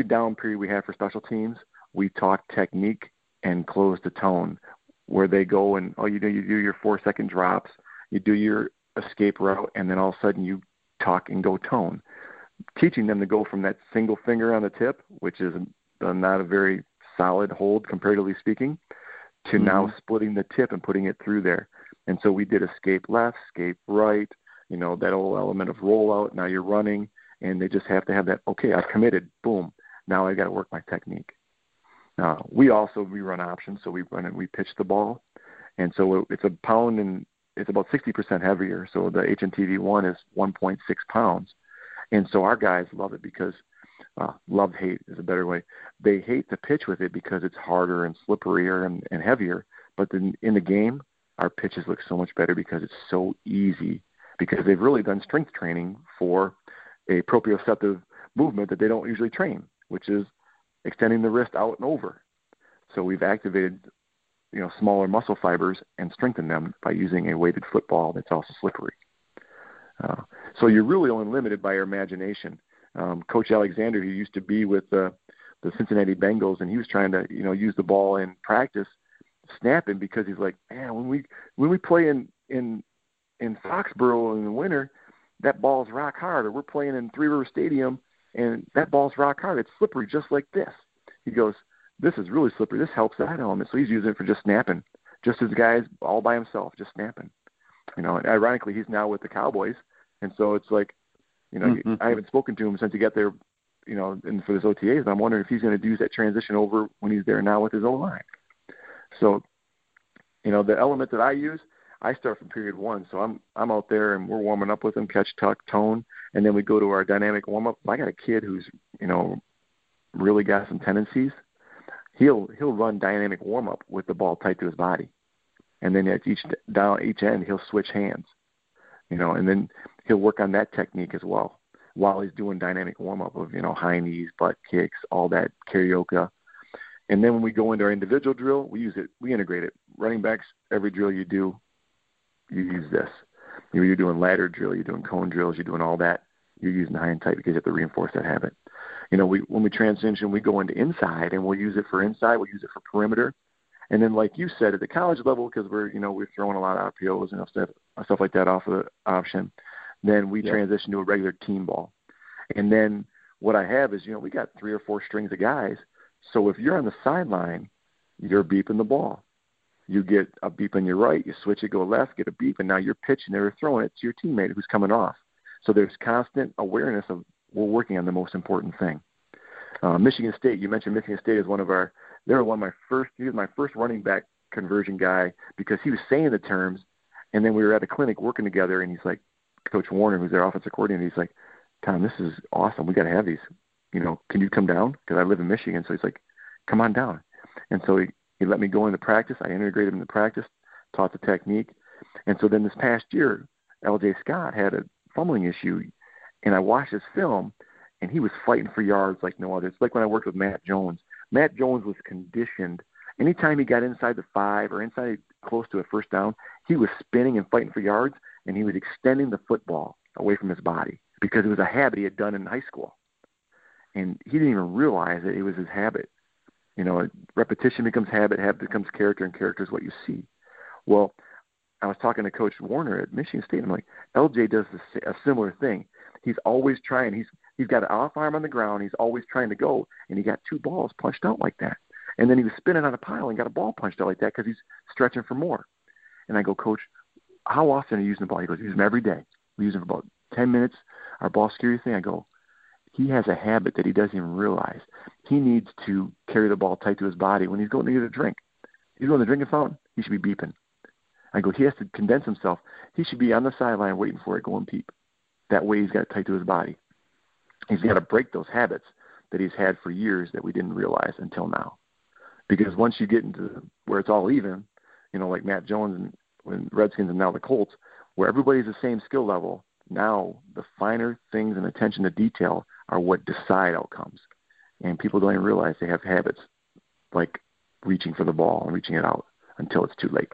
down period we had for special teams. we talk technique and close the tone, where they go and, oh, you do your 4-second drops, you do your escape route, and then all of a sudden you talk and go tone. Teaching them to go from that single finger on the tip, which is not a very solid hold comparatively speaking, to now splitting the tip and putting it through there. And so we did escape left, escape right, that whole element of rollout. Now you're running, and they just have to have that, okay, I've committed, boom, now I've got to work my technique. We run options, so we run and we pitch the ball. And so it's a pound, and it's about 60% heavier. So the HNTV1 is 1.6 pounds. And so our guys love it because love-hate is a better way. They hate to pitch with it because it's harder and slipperier and heavier. But then in the game, our pitches look so much better because it's so easy, because they've really done strength training for a proprioceptive movement that they don't usually train, which is extending the wrist out and over. So we've activated, smaller muscle fibers and strengthened them by using a weighted football that's also slippery. So you're really only limited by your imagination. Coach Alexander, who used to be with the Cincinnati Bengals, and he was trying to, use the ball in practice, snapping, because he's like, man, when we play in Foxborough in the winter, that ball's rock hard, or we're playing in Three River Stadium and that ball's rock hard. It's slippery just like this. He goes, this is really slippery. This helps that element. So he's using it for just snapping, just his guys all by himself, just snapping. And ironically, he's now with the Cowboys. And so it's like, I haven't spoken to him since he got there, and for his OTAs, and I'm wondering if he's going to do that transition over when he's there now with his O-line. So, the element that I use, I start from period one. So I'm out there and we're warming up with him, catch, tuck, tone, and then we go to our dynamic warm-up. I got a kid who's, really got some tendencies. He'll run dynamic warm-up with the ball tight to his body. And then at each end, he'll switch hands, and then he'll work on that technique as well while he's doing dynamic warm-up of, high knees, butt kicks, all that karaoke. And then when we go into our individual drill, we use it. We integrate it. Running backs, every drill you do, you use this. You're doing ladder drill, you're doing cone drills, you're doing all that. You're using high and tight because you have to reinforce that habit. When we transition, we go into inside, and we'll use it for inside. We'll use it for perimeter. And then, like you said, at the college level, because we're throwing a lot of RPOs and stuff like that off of the option, then we transition to a regular team ball. And then what I have is, we got 3 or 4 strings of guys. So if you're on the sideline, you're beeping the ball. You get a beep on your right, you switch it, go left, get a beep, and now you're pitching there, throwing it to your teammate who's coming off. So there's constant awareness of we're working on the most important thing. Michigan State, you mentioned Michigan State is one of our – he was my first running back conversion guy, because he was saying the terms, and then we were at a clinic working together, and he's like, Coach Warner, who's their offensive coordinator, he's like, Tom, this is awesome. We got to have these. Can you come down? Because I live in Michigan. So he's like, come on down. And so he let me go into practice. I integrated him into practice, taught the technique. And so then this past year, LJ Scott had a fumbling issue, and I watched his film, and he was fighting for yards like no other. It's like when I worked with Matt Jones. Matt Jones was conditioned. Anytime he got inside the 5 or inside close to a first down, he was spinning and fighting for yards, and he was extending the football away from his body because it was a habit he had done in high school. And he didn't even realize that it was his habit. Repetition becomes habit, habit becomes character, and character is what you see. Well, I was talking to Coach Warner at Michigan State, and I'm like, LJ does a similar thing. He's always trying. He's got an off arm on the ground. He's always trying to go, and he got 2 balls punched out like that. And then he was spinning on a pile and got a ball punched out like that because he's stretching for more. And I go, Coach, how often are you using the ball? He goes, we use him every day. We use him for about 10 minutes, our ball security thing. I go, he has a habit that he doesn't even realize. He needs to carry the ball tight to his body when he's going to get a drink. He's going to the drinking fountain, he should be beeping. I go, he has to condense himself. He should be on the sideline waiting for it, going peep. That way he's got it tight to his body. He's got to break those habits that he's had for years that we didn't realize until now. Because once you get into where it's all even, like Matt Jones and Redskins and now the Colts, where everybody's the same skill level, now the finer things and attention to detail are what decide outcomes. And people don't even realize they have habits like reaching for the ball and reaching it out until it's too late.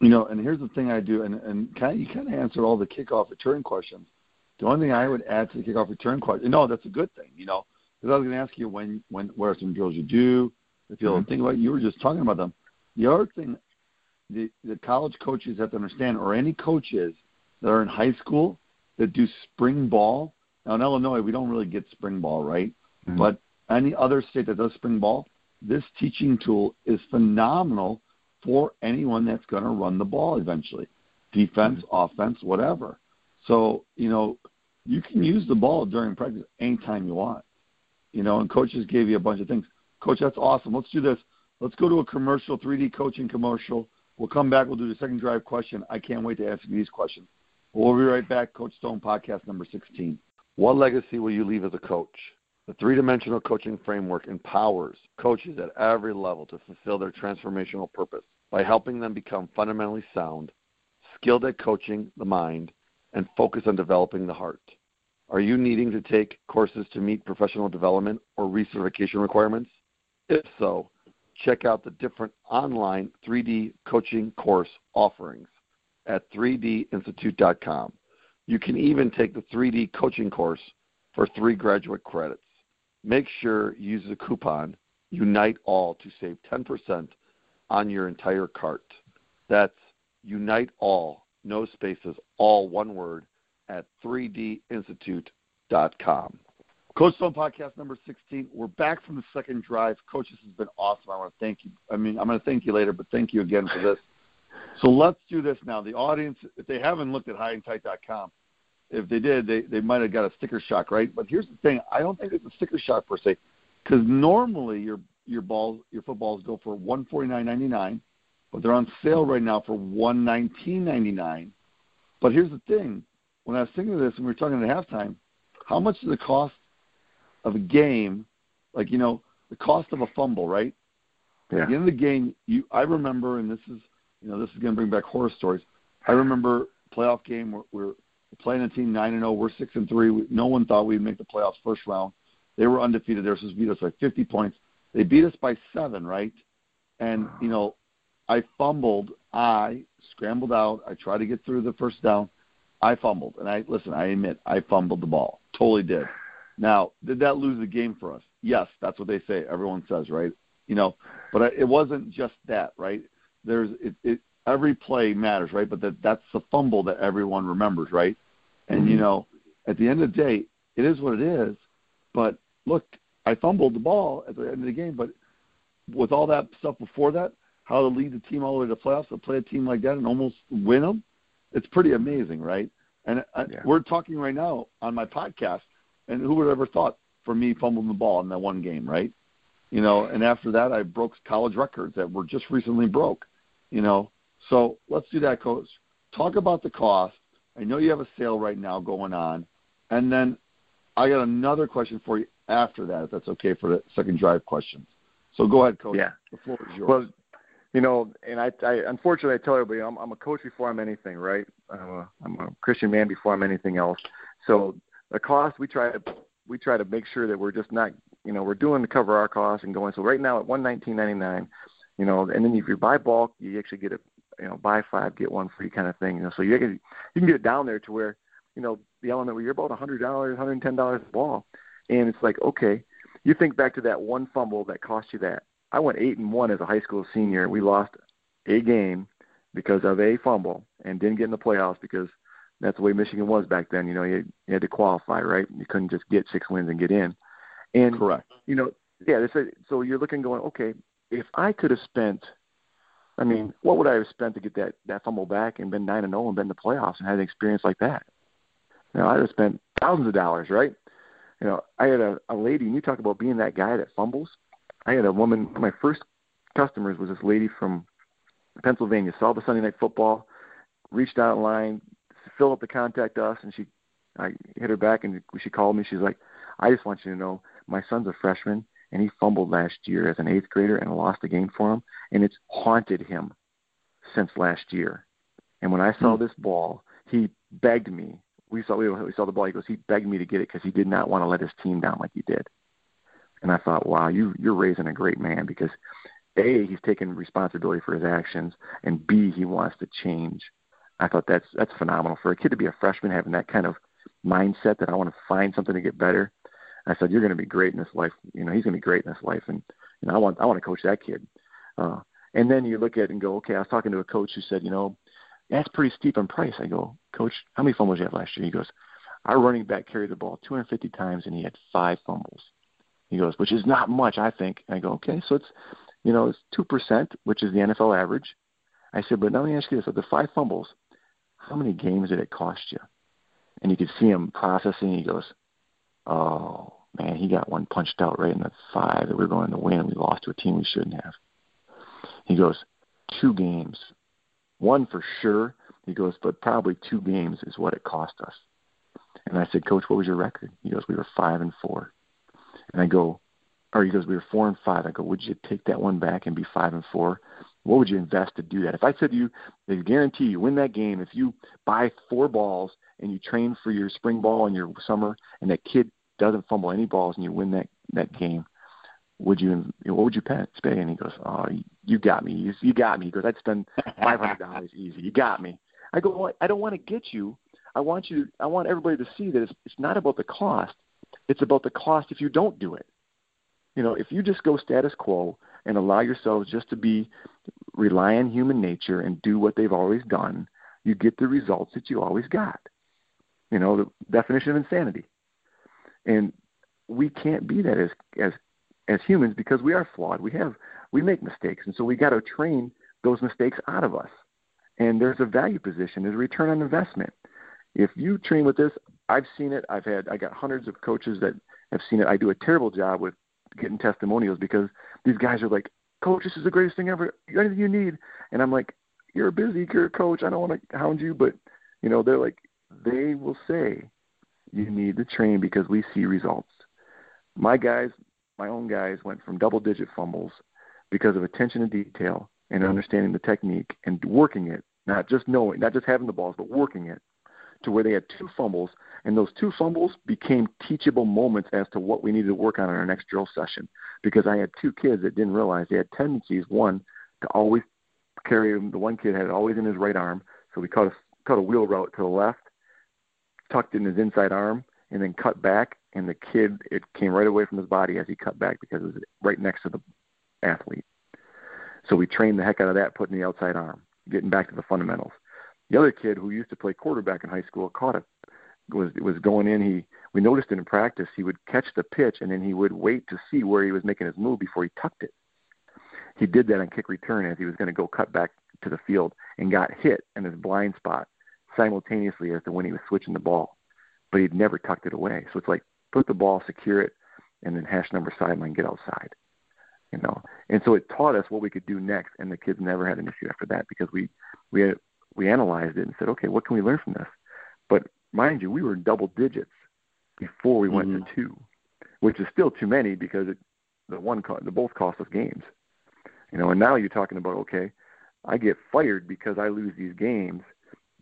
And here's the thing I do, and you kind of answer all the kickoff return questions. The only thing I would add to the kickoff return question, no, that's a good thing, because I was going to ask you what are some drills you do, if you'll think about it, you were just talking about them. The other thing the college coaches have to understand, or any coaches that are in high school that do spring ball. Now, in Illinois, we don't really get spring ball, right? But any other state that does spring ball, this teaching tool is phenomenal for anyone that's going to run the ball eventually, defense, offense, whatever. So, you know, you can use the ball during practice anytime you want, you know, and coaches gave you a bunch of things. Coach, that's awesome. Let's do this. Let's go to a commercial, 3D coaching commercial. We'll come back. We'll do the second drive question. I can't wait to ask you these questions. We'll be right back. Coach Stone podcast number 16. What legacy will you leave as a coach? The three-dimensional coaching framework empowers coaches at every level to fulfill their transformational purpose by helping them become fundamentally sound, skilled at coaching the mind, and focused on developing the heart. Are you needing to take courses to meet professional development or recertification requirements? If so, check out the different online 3D coaching course offerings at 3dinstitute.com. You can even take the 3D coaching course for 3 graduate credits. Make sure you use the coupon UNITEALL to save 10% on your entire cart. That's UNITEALL, no spaces, all one word, at 3dinstitute.com. Coach Stone podcast number 16. We're back from the second drive. Coach, this has been awesome. I want to thank you. I mean, I'm going to thank you later, but thank you again for this. So let's do this now. The audience, if they haven't looked at highandtight.com, if they did, they might have got a sticker shock, right? But here's the thing. I don't think it's a sticker shock per se, because normally your footballs go for $149.99, but they're on sale right now for $119.99. But here's the thing. When I was thinking of this and we were talking at halftime, how much does it cost of a game, like, you know, the cost of a fumble, right? Yeah. At the end of the game, I remember, and this is, you know, this is going to bring back horror stories. I remember playoff game where we're playing a team 9-0, we're 6-3. No one thought we'd make the playoffs first round. They were undefeated. They were supposed to beat us by 50 points. They beat us by 7, right? And, you know, I fumbled. I scrambled out. I tried to get through the first down. I fumbled. And I admit, I fumbled the ball. Totally did. Now, did that lose the game for us? Yes, that's what they say. Everyone says, right? You know, but it wasn't just that, right? Every play matters, right? But that's the fumble that everyone remembers, right? And, you know, at the end of the day, it is what it is. But, look, I fumbled the ball at the end of the game. But with all that stuff before that, how to lead the team all the way to the playoffs, to play a team like that and almost win them, it's pretty amazing, right? And we're talking right now on my podcast, and who would have ever thought for me fumbling the ball in that one game, right? You know, and after that, I broke college records that were just recently broke, you know. So let's do that, Coach. Talk about the cost. I know you have a sale right now going on. And then I got another question for you after that, if that's okay, for the second drive questions. So go ahead, Coach. Yeah. The floor is yours. Well, you know, and I unfortunately, I tell everybody, I'm a coach before I'm anything, right? I'm a Christian man before I'm anything else. So the cost, we try to make sure that we're just not, you know, we're doing to cover our costs and going. So right now at $119.99, you know, and then if you buy bulk, you actually get a, you know, buy 5, get 1 free kind of thing. You know, so you can get it down there to where, you know, the element where you're about $100, $110 a ball. And it's like, okay, you think back to that one fumble that cost you that. I went 8-1 as a high school senior. We lost a game because of a fumble and didn't get in the playoffs because that's the way Michigan was back then. You know, you had to qualify, right? You couldn't just get 6 wins and get in. And, correct. You know, yeah. So you're looking going, okay, if I could have spent, I mean, what would I have spent to get that fumble back and been 9-0 and been in the playoffs and had an experience like that? You know, I'd have spent thousands of dollars, right? You know, I had a lady, and you talk about being that guy that fumbles. I had a woman, my first customers was this lady from Pennsylvania, saw the Sunday Night Football, reached out online, filled up the contact us, and I hit her back, and she called me. She's like, I just want you to know my son's a freshman, and he fumbled last year as an 8th grader and lost a game for him, and it's haunted him since last year. And when I saw this ball, he begged me. We saw the ball. He goes, he begged me to get it because he did not want to let his team down like he did. And I thought, wow, you're raising a great man because, A, he's taking responsibility for his actions, and, B, he wants to change. I thought that's phenomenal. For a kid to be a freshman having that kind of mindset that I want to find something to get better, I said, you're going to be great in this life. You know, he's going to be great in this life. And you know, I want to coach that kid. And then you look at it and go, okay, I was talking to a coach who said, you know, that's pretty steep in price. I go, Coach, how many fumbles did you have last year? He goes, our running back carried the ball 250 times and he had 5 fumbles. He goes, which is not much, I think. And I go, okay, so it's, you know, it's 2%, which is the NFL average. I said, but now let me ask you this. Of the 5 fumbles, how many games did it cost you? And you could see him processing. He goes, oh, man, he got one punched out right in the 5 that we were going to win and we lost to a team we shouldn't have. He goes, 2 games. 1 for sure. He goes, but probably 2 games is what it cost us. And I said, Coach, what was your record? He goes, we were 5-4. And I go, or he goes, we were 4-5. I go, would you take that one back and be 5-4? What would you invest to do that? If I said to you, they guarantee you win that game, if you buy 4 balls and you train for your spring ball and your summer and that kid doesn't fumble any balls and you win that game, what would you pay? And he goes, oh, you got me. You got me. He goes, I'd spend $500 easy. You got me. I go, well, I don't want to get you. I want everybody to see that it's not about the cost. It's about the cost if you don't do it. You know, if you just go status quo and allow yourselves just to be rely on human nature and do what they've always done, you get the results that you always got. You know, the definition of insanity. And we can't be that as humans because we are flawed. We make mistakes, and so we got to train those mistakes out of us. And there's a value position. There's a return on investment. If you train with this, I've seen it. I got hundreds of coaches that have seen it. I do a terrible job with getting testimonials because these guys are like, Coach, this is the greatest thing ever. Anything you need. And I'm like, you're busy. You're a coach. I don't want to hound you. But, you know, they're like, they will say you need to train because we see results. My own guys went from double-digit fumbles because of attention to detail and understanding the technique and working it, not just having the balls, but working it, to where they had 2 fumbles, and those 2 fumbles became teachable moments as to what we needed to work on in our next drill session, because I had 2 kids that didn't realize they had tendencies. One, to always carry them. The one kid had it always in his right arm, so we cut a wheel route to the left, tucked in his inside arm, and then cut back, and the kid, it came right away from his body as he cut back because it was right next to the athlete. So we trained the heck out of that, putting the outside arm, getting back to the fundamentals. The other kid who used to play quarterback in high school caught it. It was going in. We noticed it in practice. He would catch the pitch, and then he would wait to see where he was making his move before he tucked it. He did that on kick return as he was going to go cut back to the field and got hit in his blind spot simultaneously as to when he was switching the ball. But he'd never tucked it away. So it's like put the ball, secure it, and then hash number sideline, get outside. You know. And so it taught us what we could do next, and the kids never had an issue after that because we analyzed it and said, okay, what can we learn from this? But mind you, we were in double digits before we went to 2, which is still too many because both cost us games. You know, and now you're talking about, okay, I get fired because I lose these games.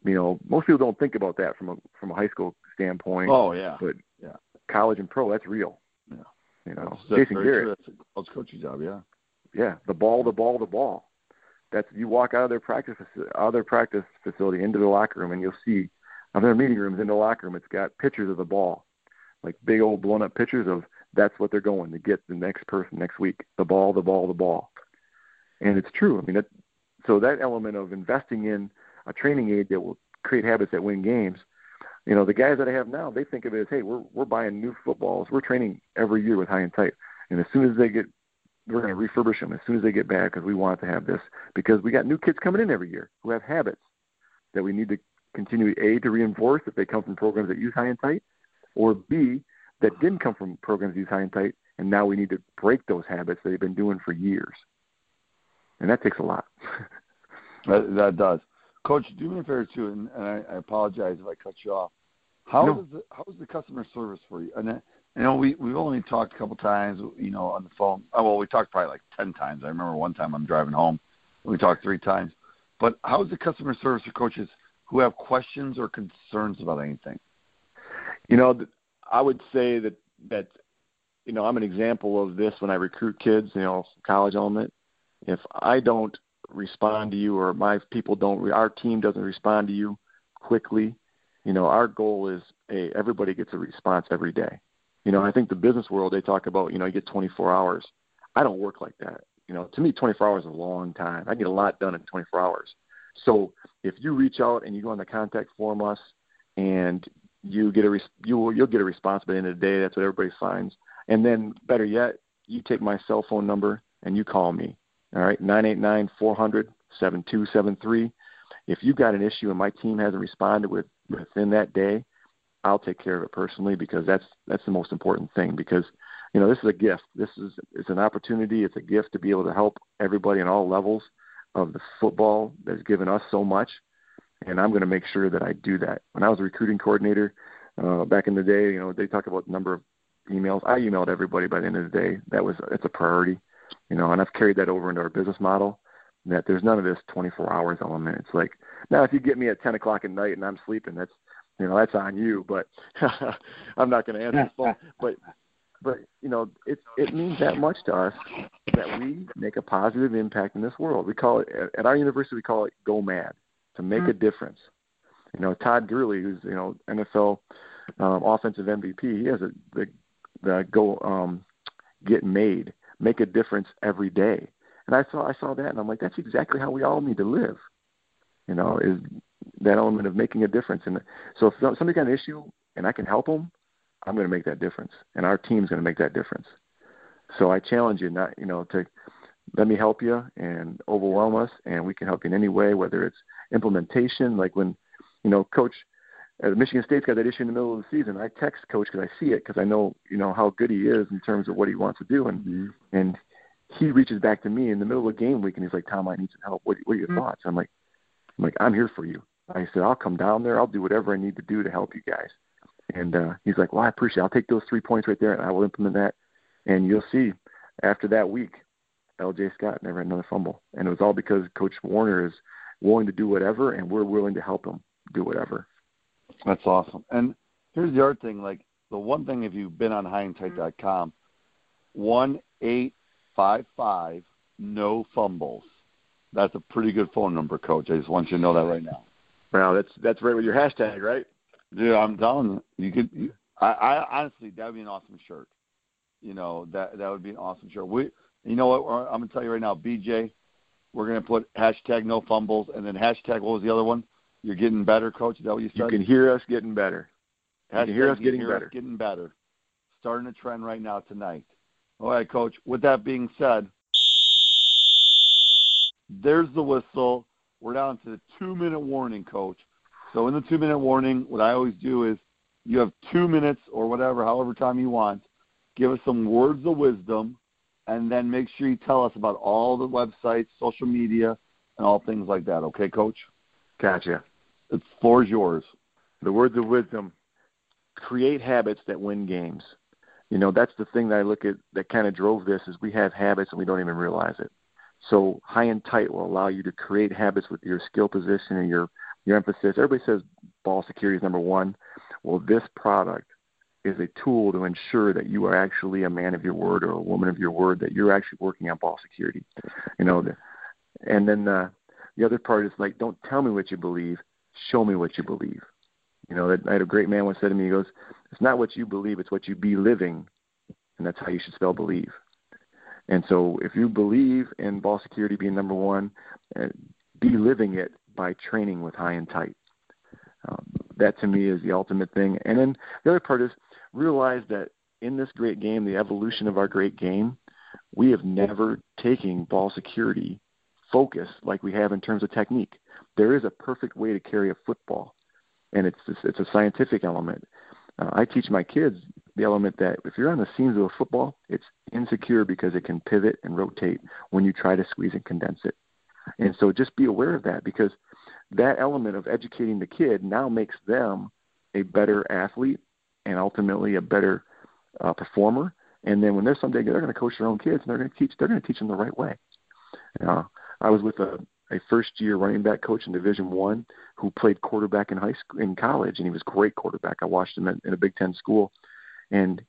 You know, most people don't think about that from a high school standpoint. Oh, yeah. But yeah, college and pro, that's real. Yeah. You know, Jason Garrett. True. That's a coaching job, yeah. Yeah, the ball. That's you walk out of their practice facility into the locker room, and you'll see of their meeting rooms in the locker room. It's got pictures of the ball, like big old blown up pictures of that's what they're going to get the next person next week. The ball, and it's true. I mean, so that element of investing in a training aid that will create habits that win games. You know, the guys that I have now, they think of it as, hey, we're buying new footballs. We're training every year with High and Tight, and as soon as they get we're going to refurbish them as soon as they get back because we want to have this because we got new kids coming in every year who have habits that we need to continue, A, to reinforce if they come from programs that use High and Tight, or B, that didn't come from programs that use High and Tight, and now we need to break those habits that they've been doing for years. And that takes a lot. that does. Coach, do me a favor, too, and I apologize if I cut you off. How is the customer service for you? You know, we've only talked a couple times, you know, on the phone. Oh, well, we talked probably like 10 times. I remember one time I'm driving home. We talked 3 times. But how is the customer service for coaches who have questions or concerns about anything? You know, I would say that, you know, I'm an example of this when I recruit kids, you know, college element. If I don't respond to you or our team doesn't respond to you quickly, you know, our goal is everybody gets a response every day. You know, I think the business world, they talk about, you know, you get 24 hours. I don't work like that. You know, to me, 24 hours is a long time. I get a lot done in 24 hours. So if you reach out and you go on the contact form us and you get you'll get a response by the end of the day. That's what everybody signs. And then better yet, you take my cell phone number and you call me. All right, 989-400-7273. If you've got an issue and my team hasn't responded within that day, I'll take care of it personally, because that's the most important thing, because, you know, this is a gift. It's an opportunity. It's a gift to be able to help everybody on all levels of the football that's given us so much. And I'm going to make sure that I do that. When I was a recruiting coordinator back in the day, you know, they talk about the number of emails. I emailed everybody by the end of the day. It's a priority, you know, and I've carried that over into our business model, that there's none of this 24 hours element. It's like, now if you get me at 10 o'clock at night and I'm sleeping, that's on you, but I'm not going to answer the phone. But you know, it means that much to us that we make a positive impact in this world. We call it, at our university, we call it Go Mad, to make a difference. You know, Todd Gurley, who's, you know, NFL offensive MVP, he has the go get made, make a difference every day. And I saw that, and I'm like, that's exactly how we all need to live. You know, is that element of making a difference. And so if somebody got an issue and I can help them, I'm going to make that difference. And our team's going to make that difference. So I challenge you not, you know, to let me help you and overwhelm us, and we can help you in any way, whether it's implementation, like when, you know, Coach at Michigan State's got that issue in the middle of the season. I text Coach because I see it, because I know, you know, how good he is in terms of what he wants to do. And he reaches back to me in the middle of game week, and he's like, Tom, I need some help. What are your thoughts? I'm like, I'm here for you. I said, I'll come down there. I'll do whatever I need to do to help you guys. And he's like, well, I appreciate it. I'll take those 3 points right there, and I will implement that. And you'll see after that week, LJ Scott never had another fumble. And it was all because Coach Warner is willing to do whatever, and we're willing to help him do whatever. That's awesome. And here's the other thing. Like, the one thing, if you've been on highandtight.com, 1-855 no fumbles. That's a pretty good phone number, Coach. I just want you to know that right now. Wow, that's right with your hashtag, right? Dude, I'm telling you, I honestly, that would be an awesome shirt. You know, that would be an awesome shirt. You know what? I'm gonna tell you right now, BJ, we're gonna put hashtag no fumbles, and then hashtag, what was the other one? You're getting better, Coach. Is that what you said? You can hear us getting better. You can hear us getting better. Starting a trend right now tonight. All right, Coach. With that being said, there's the whistle. We're down to the 2-minute warning, Coach. So in the 2-minute warning, what I always do is, you have 2 minutes or whatever, however time you want. Give us some words of wisdom, and then make sure you tell us about all the websites, social media, and all things like that. Okay, Coach? Gotcha. The floor's yours. The words of wisdom: create habits that win games. You know, that's the thing that I look at that kind of drove this, is we have habits and we don't even realize it. So High and Tight will allow you to create habits with your skill position and your emphasis. Everybody says ball security is number one. Well, this product is a tool to ensure that you are actually a man of your word or a woman of your word, that you're actually working on ball security. You know, and then the other part is, like, don't tell me what you believe. Show me what you believe. You know, I had a great man once said to me, he goes, it's not what you believe, it's what you be living. And that's how you should spell believe. And so if you believe in ball security being number one, be living it by training with High and Tight. That to me is the ultimate thing. And then the other part is, realize that in this great game, the evolution of our great game, we have never taken ball security focus like we have in terms of technique. There is a perfect way to carry a football, and it's a scientific element. I teach my kids the element that if you're on the seams of a football, it's insecure because it can pivot and rotate when you try to squeeze and condense it. And so just be aware of that, because that element of educating the kid now makes them a better athlete and ultimately a better performer. And then when they're someday, they're going to coach their own kids, and they're going to teach them the right way. I was with a first-year running back coach in Division I who played quarterback in high school, in college, and he was a great quarterback. I watched him in a Big Ten school, and,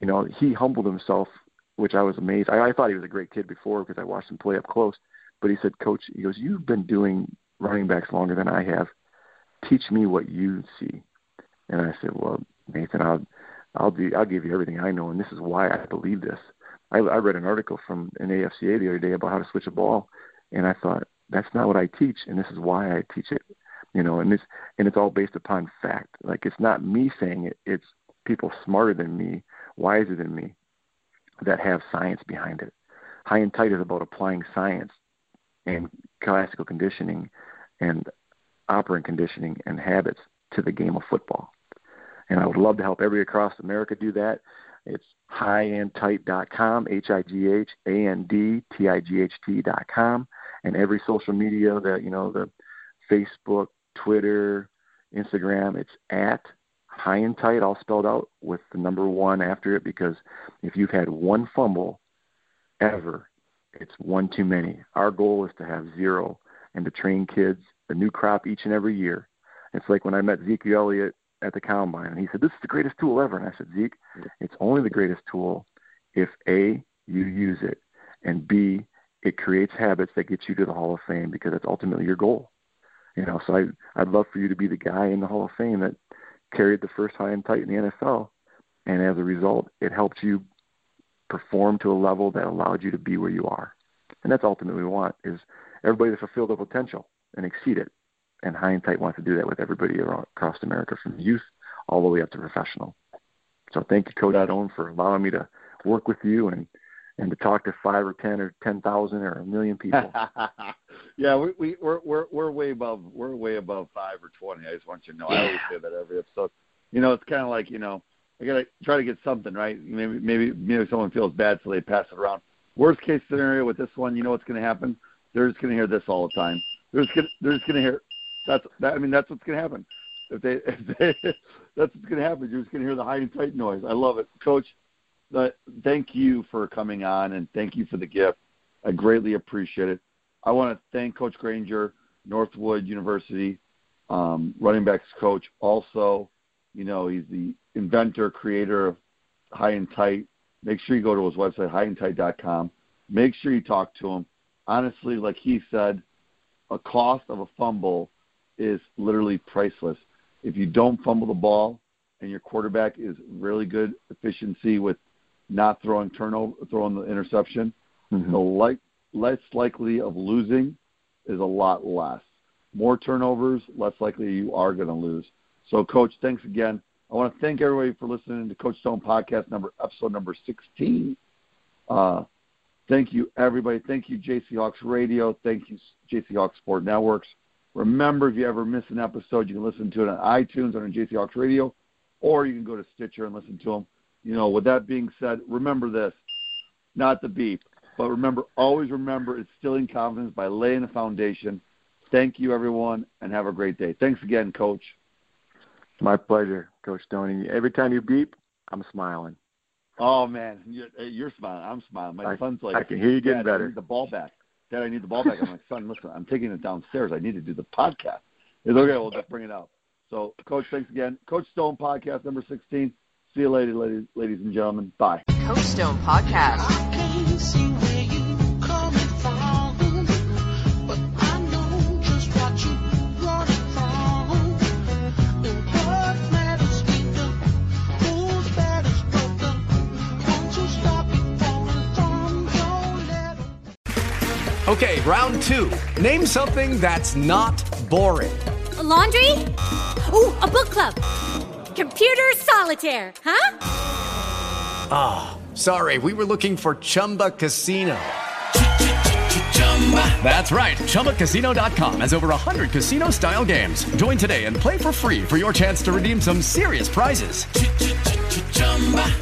you know, he humbled himself, which I was amazed. I thought he was a great kid before because I watched him play up close, but he said, Coach, he goes, you've been doing running backs longer than I have. Teach me what you see. And I said, well, Nathan, I'll give you everything I know, and this is why I believe this. I read an article from an AFCA the other day about how to switch a ball, and I thought, that's not what I teach, and this is why I teach it. You know, and it's all based upon fact. Like, it's not me saying it. It's people smarter than me, wiser than me, that have science behind it. High and Tight is about applying science and classical conditioning and operant conditioning and habits to the game of football. And I would love to help everybody across America do that. It's highandtight.com, highandtight.com, and every social media that, you know, the Facebook, Twitter, Instagram, it's at High and Tight, all spelled out with the number 1 after it, because if you've had one fumble ever, it's one too many. Our goal is to have zero and to train kids, a new crop each and every year. It's like when I met Zeke Elliott at the Combine, and he said, this is the greatest tool ever. And I said, Zeke, it's only the greatest tool if, A, you use it, and, B, it creates habits that get you to the Hall of Fame, because that's ultimately your goal. You know, so I'd love for you to be the guy in the Hall of Fame that carried the first High and Tight in the NFL, and as a result, it helped you perform to a level that allowed you to be where you are. And that's ultimately what we want, is everybody to fulfill their potential and exceed it. And High and Tight wants to do that with everybody across America, from youth all the way up to professional. So thank you, Coach Stone, for allowing me to work with you and to talk to 5 or 10 or 10,000 or a million people. Yeah, we're way above 5 or 20. I just want you to know. Yeah. I always say that every episode. You know, it's kind of like, you know, I gotta try to get something right. Maybe someone feels bad, so they pass it around. Worst case scenario with this one, you know what's going to happen? They're just going to hear this all the time. They're just going to hear. That's what's going to happen. That's what's going to happen. You're just going to hear the High and Tight noise. I love it, Coach. Thank you for coming on, and thank you for the gift. I greatly appreciate it. I want to thank Coach Granger, Northwood University, running backs coach. Also, you know, he's the inventor, creator of High and Tight. Make sure you go to his website, highandtight.com. Make sure you talk to him. Honestly, like he said, a cost of a fumble is literally priceless. If you don't fumble the ball and your quarterback is really good efficiency with not throwing the interception, mm-hmm. the less likely of losing is a lot less. More turnovers, less likely you are going to lose. So, Coach, thanks again. I want to thank everybody for listening to Coach Stone Podcast, episode number 16. Thank you, everybody. Thank you, JC Hawks Radio. Thank you, JC Hawks Sport Networks. Remember, if you ever miss an episode, you can listen to it on iTunes or on JC Hawks Radio, or you can go to Stitcher and listen to them. You know, with that being said, remember this, not the beep, but always remember, instilling confidence by laying a foundation. Thank you, everyone, and have a great day. Thanks again, Coach. My pleasure, Coach Stoney. Every time you beep, I'm smiling. Oh, man, you're smiling. I'm smiling. My son's like, I can hear you getting better. I need the ball back. Dad, I need the ball back. I'm like, son, listen, I'm taking it downstairs. I need to do the podcast. It's okay, we'll just bring it up. So, Coach, thanks again. Coach Stone Podcast, number 16. See you later, ladies and gentlemen. Bye. Coach Stone Podcast. I can't see where you're coming from, but I know just what you wanted from. And what matters ain't the who's batters, but the ones who stop you falling from your level. Okay, round 2. Name something that's not boring. A laundry? Ooh, a book club. Computer solitaire, huh? Ah, oh, sorry. We were looking for Chumba Casino. That's right. ChumbaCasino.com has over 100 casino-style games. Join today and play for free for your chance to redeem some serious prizes.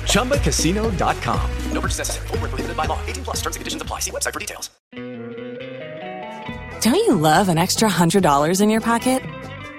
ChumbaCasino.com. No purchase necessary. Void where prohibited by law. 18+ terms and conditions apply. See website for details. Don't you love an extra $100 in your pocket?